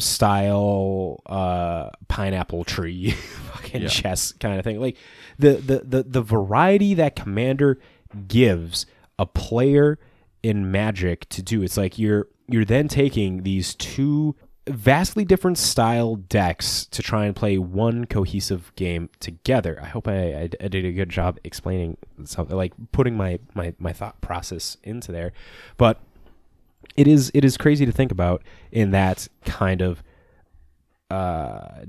style pineapple tree fucking chess kind of thing. Like the variety that Commander gives a player in Magic to do. It's like you're then taking these two vastly different style decks to try and play one cohesive game together. I hope I did a good job explaining something, like putting my thought process into there. But it is crazy to think about in that kind of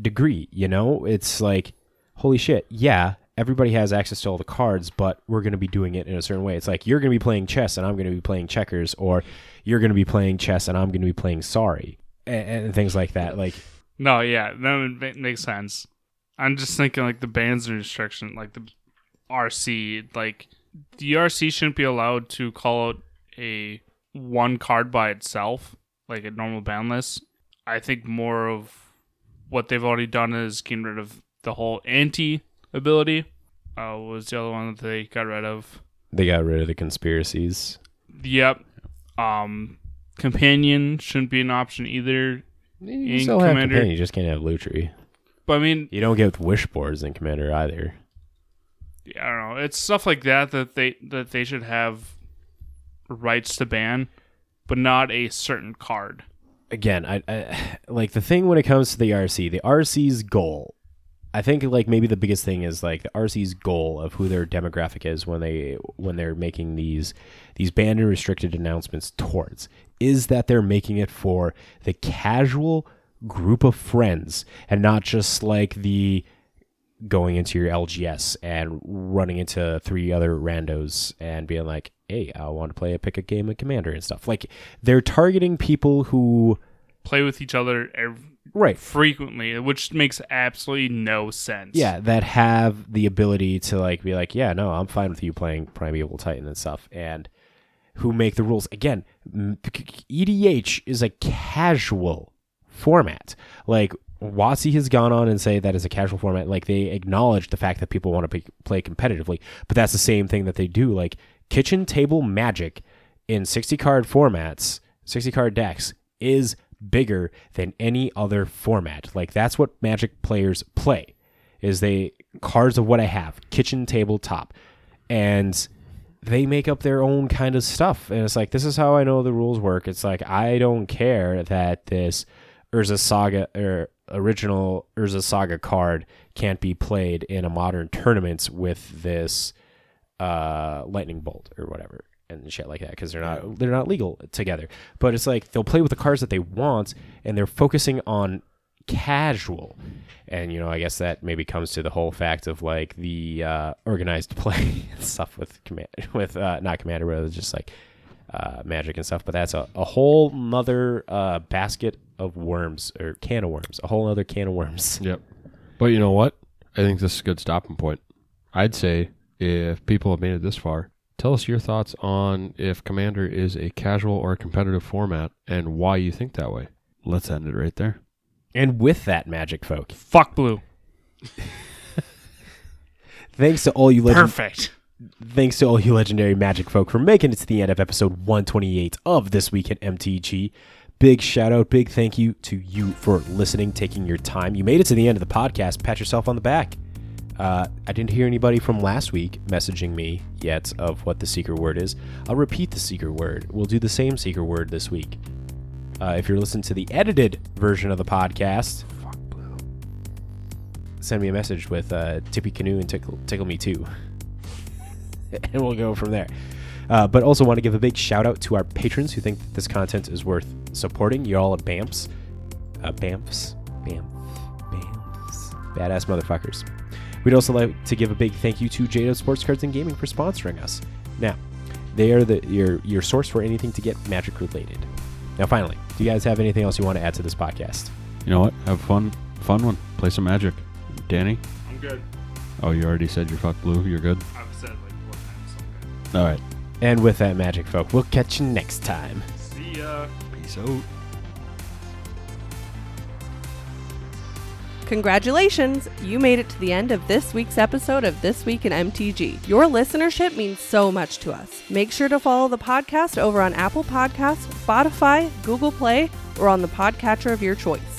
degree, you know? It's like, holy shit, yeah, everybody has access to all the cards, but we're going to be doing it in a certain way. It's like, you're going to be playing chess and I'm going to be playing checkers, or you're going to be playing chess and I'm going to be playing Sorry. And things like that. Like, no, yeah, that makes sense. I'm just thinking like the bans and restriction, like the RC, like the RC shouldn't be allowed to call out a one card by itself, like a normal ban list. I think more of what they've already done is getting rid of the whole anti ability. What was the other one that they got rid of? They got rid of the conspiracies. Yep. Companion shouldn't be an option either. You still have Companion, you just can't have Lutri. But I mean, you don't get wish boards in Commander either. Yeah, I don't know. It's stuff like that they should have rights to ban, but not a certain card. Again, I like the thing when it comes to the RC. The RC's goal, I think, like maybe the biggest thing is like the RC's goal of who their demographic is when they're making these banned and restricted announcements towards, is that they're making it for the casual group of friends and not just like the going into your LGS and running into three other randos and being like, hey, I want to pick a game of Commander and stuff. Like they're targeting people who play with each other frequently, which makes absolutely no sense. Yeah, that have the ability to like be like, yeah, no, I'm fine with you playing Primeval Titan and stuff, and who make the rules. Again, EDH is a casual format. Like, WotC has gone on and say that is a casual format. Like, they acknowledge the fact that people want to play competitively, but that's the same thing that they do. Like, kitchen table Magic in 60-card formats, 60-card decks, is bigger than any other format. Like, that's what Magic players play, is they cards of what I have, kitchen table top. And they make up their own kind of stuff. And it's like, this is how I know the rules work. It's like, I don't care that this Urza Saga or original Urza Saga card can't be played in a modern tournament with this Lightning Bolt or whatever and shit like that, because they're not legal together. But it's like, they'll play with the cards that they want, and they're focusing on casual. And, you know, I guess that maybe comes to the whole fact of like the organized play and stuff with Magic and stuff. But that's a whole nother basket of worms, or can of worms, a whole other can of worms. Yep. But you know what? I think this is a good stopping point. I'd say if people have made it this far, tell us your thoughts on if Commander is a casual or competitive format and why you think that way. Let's end it right there. And with that, Magic folk, fuck blue. Thanks to all you legendary Magic folk for making it to the end of episode 128 of This Week in MTG. Big shout out, big thank you to you for listening, taking your time. You made it to the end of the podcast. Pat yourself on the back. I didn't hear anybody from last week messaging me yet of what the secret word is. I'll repeat the secret word. We'll do the same secret word this week. If you're listening to the edited version of the podcast, fuck blue, send me a message with Tippy Canoe and Tickle Me Too. And we'll go from there. But also want to give a big shout out to our patrons who think that this content is worth supporting. You're all at BAMFs. BAMFs. BAMFs. BAMFs. Badass motherfuckers. We'd also like to give a big thank you to J-Dubs Sports Cards and Gaming for sponsoring us. Now, they are your source for anything to get Magic related. Now, finally, do you guys have anything else you want to add to this podcast? You know what? Have fun one. Play some Magic. Danny? I'm good. Oh, you already said you're fuck blue. You're good? I've said it like 4 times. I'm good. All right. And with that, Magic folk, we'll catch you next time. See ya. Peace out. Congratulations! You made it to the end of this week's episode of This Week in MTG. Your listenership means so much to us. Make sure to follow the podcast over on Apple Podcasts, Spotify, Google Play, or on the podcatcher of your choice.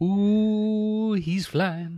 Ooh, he's flying.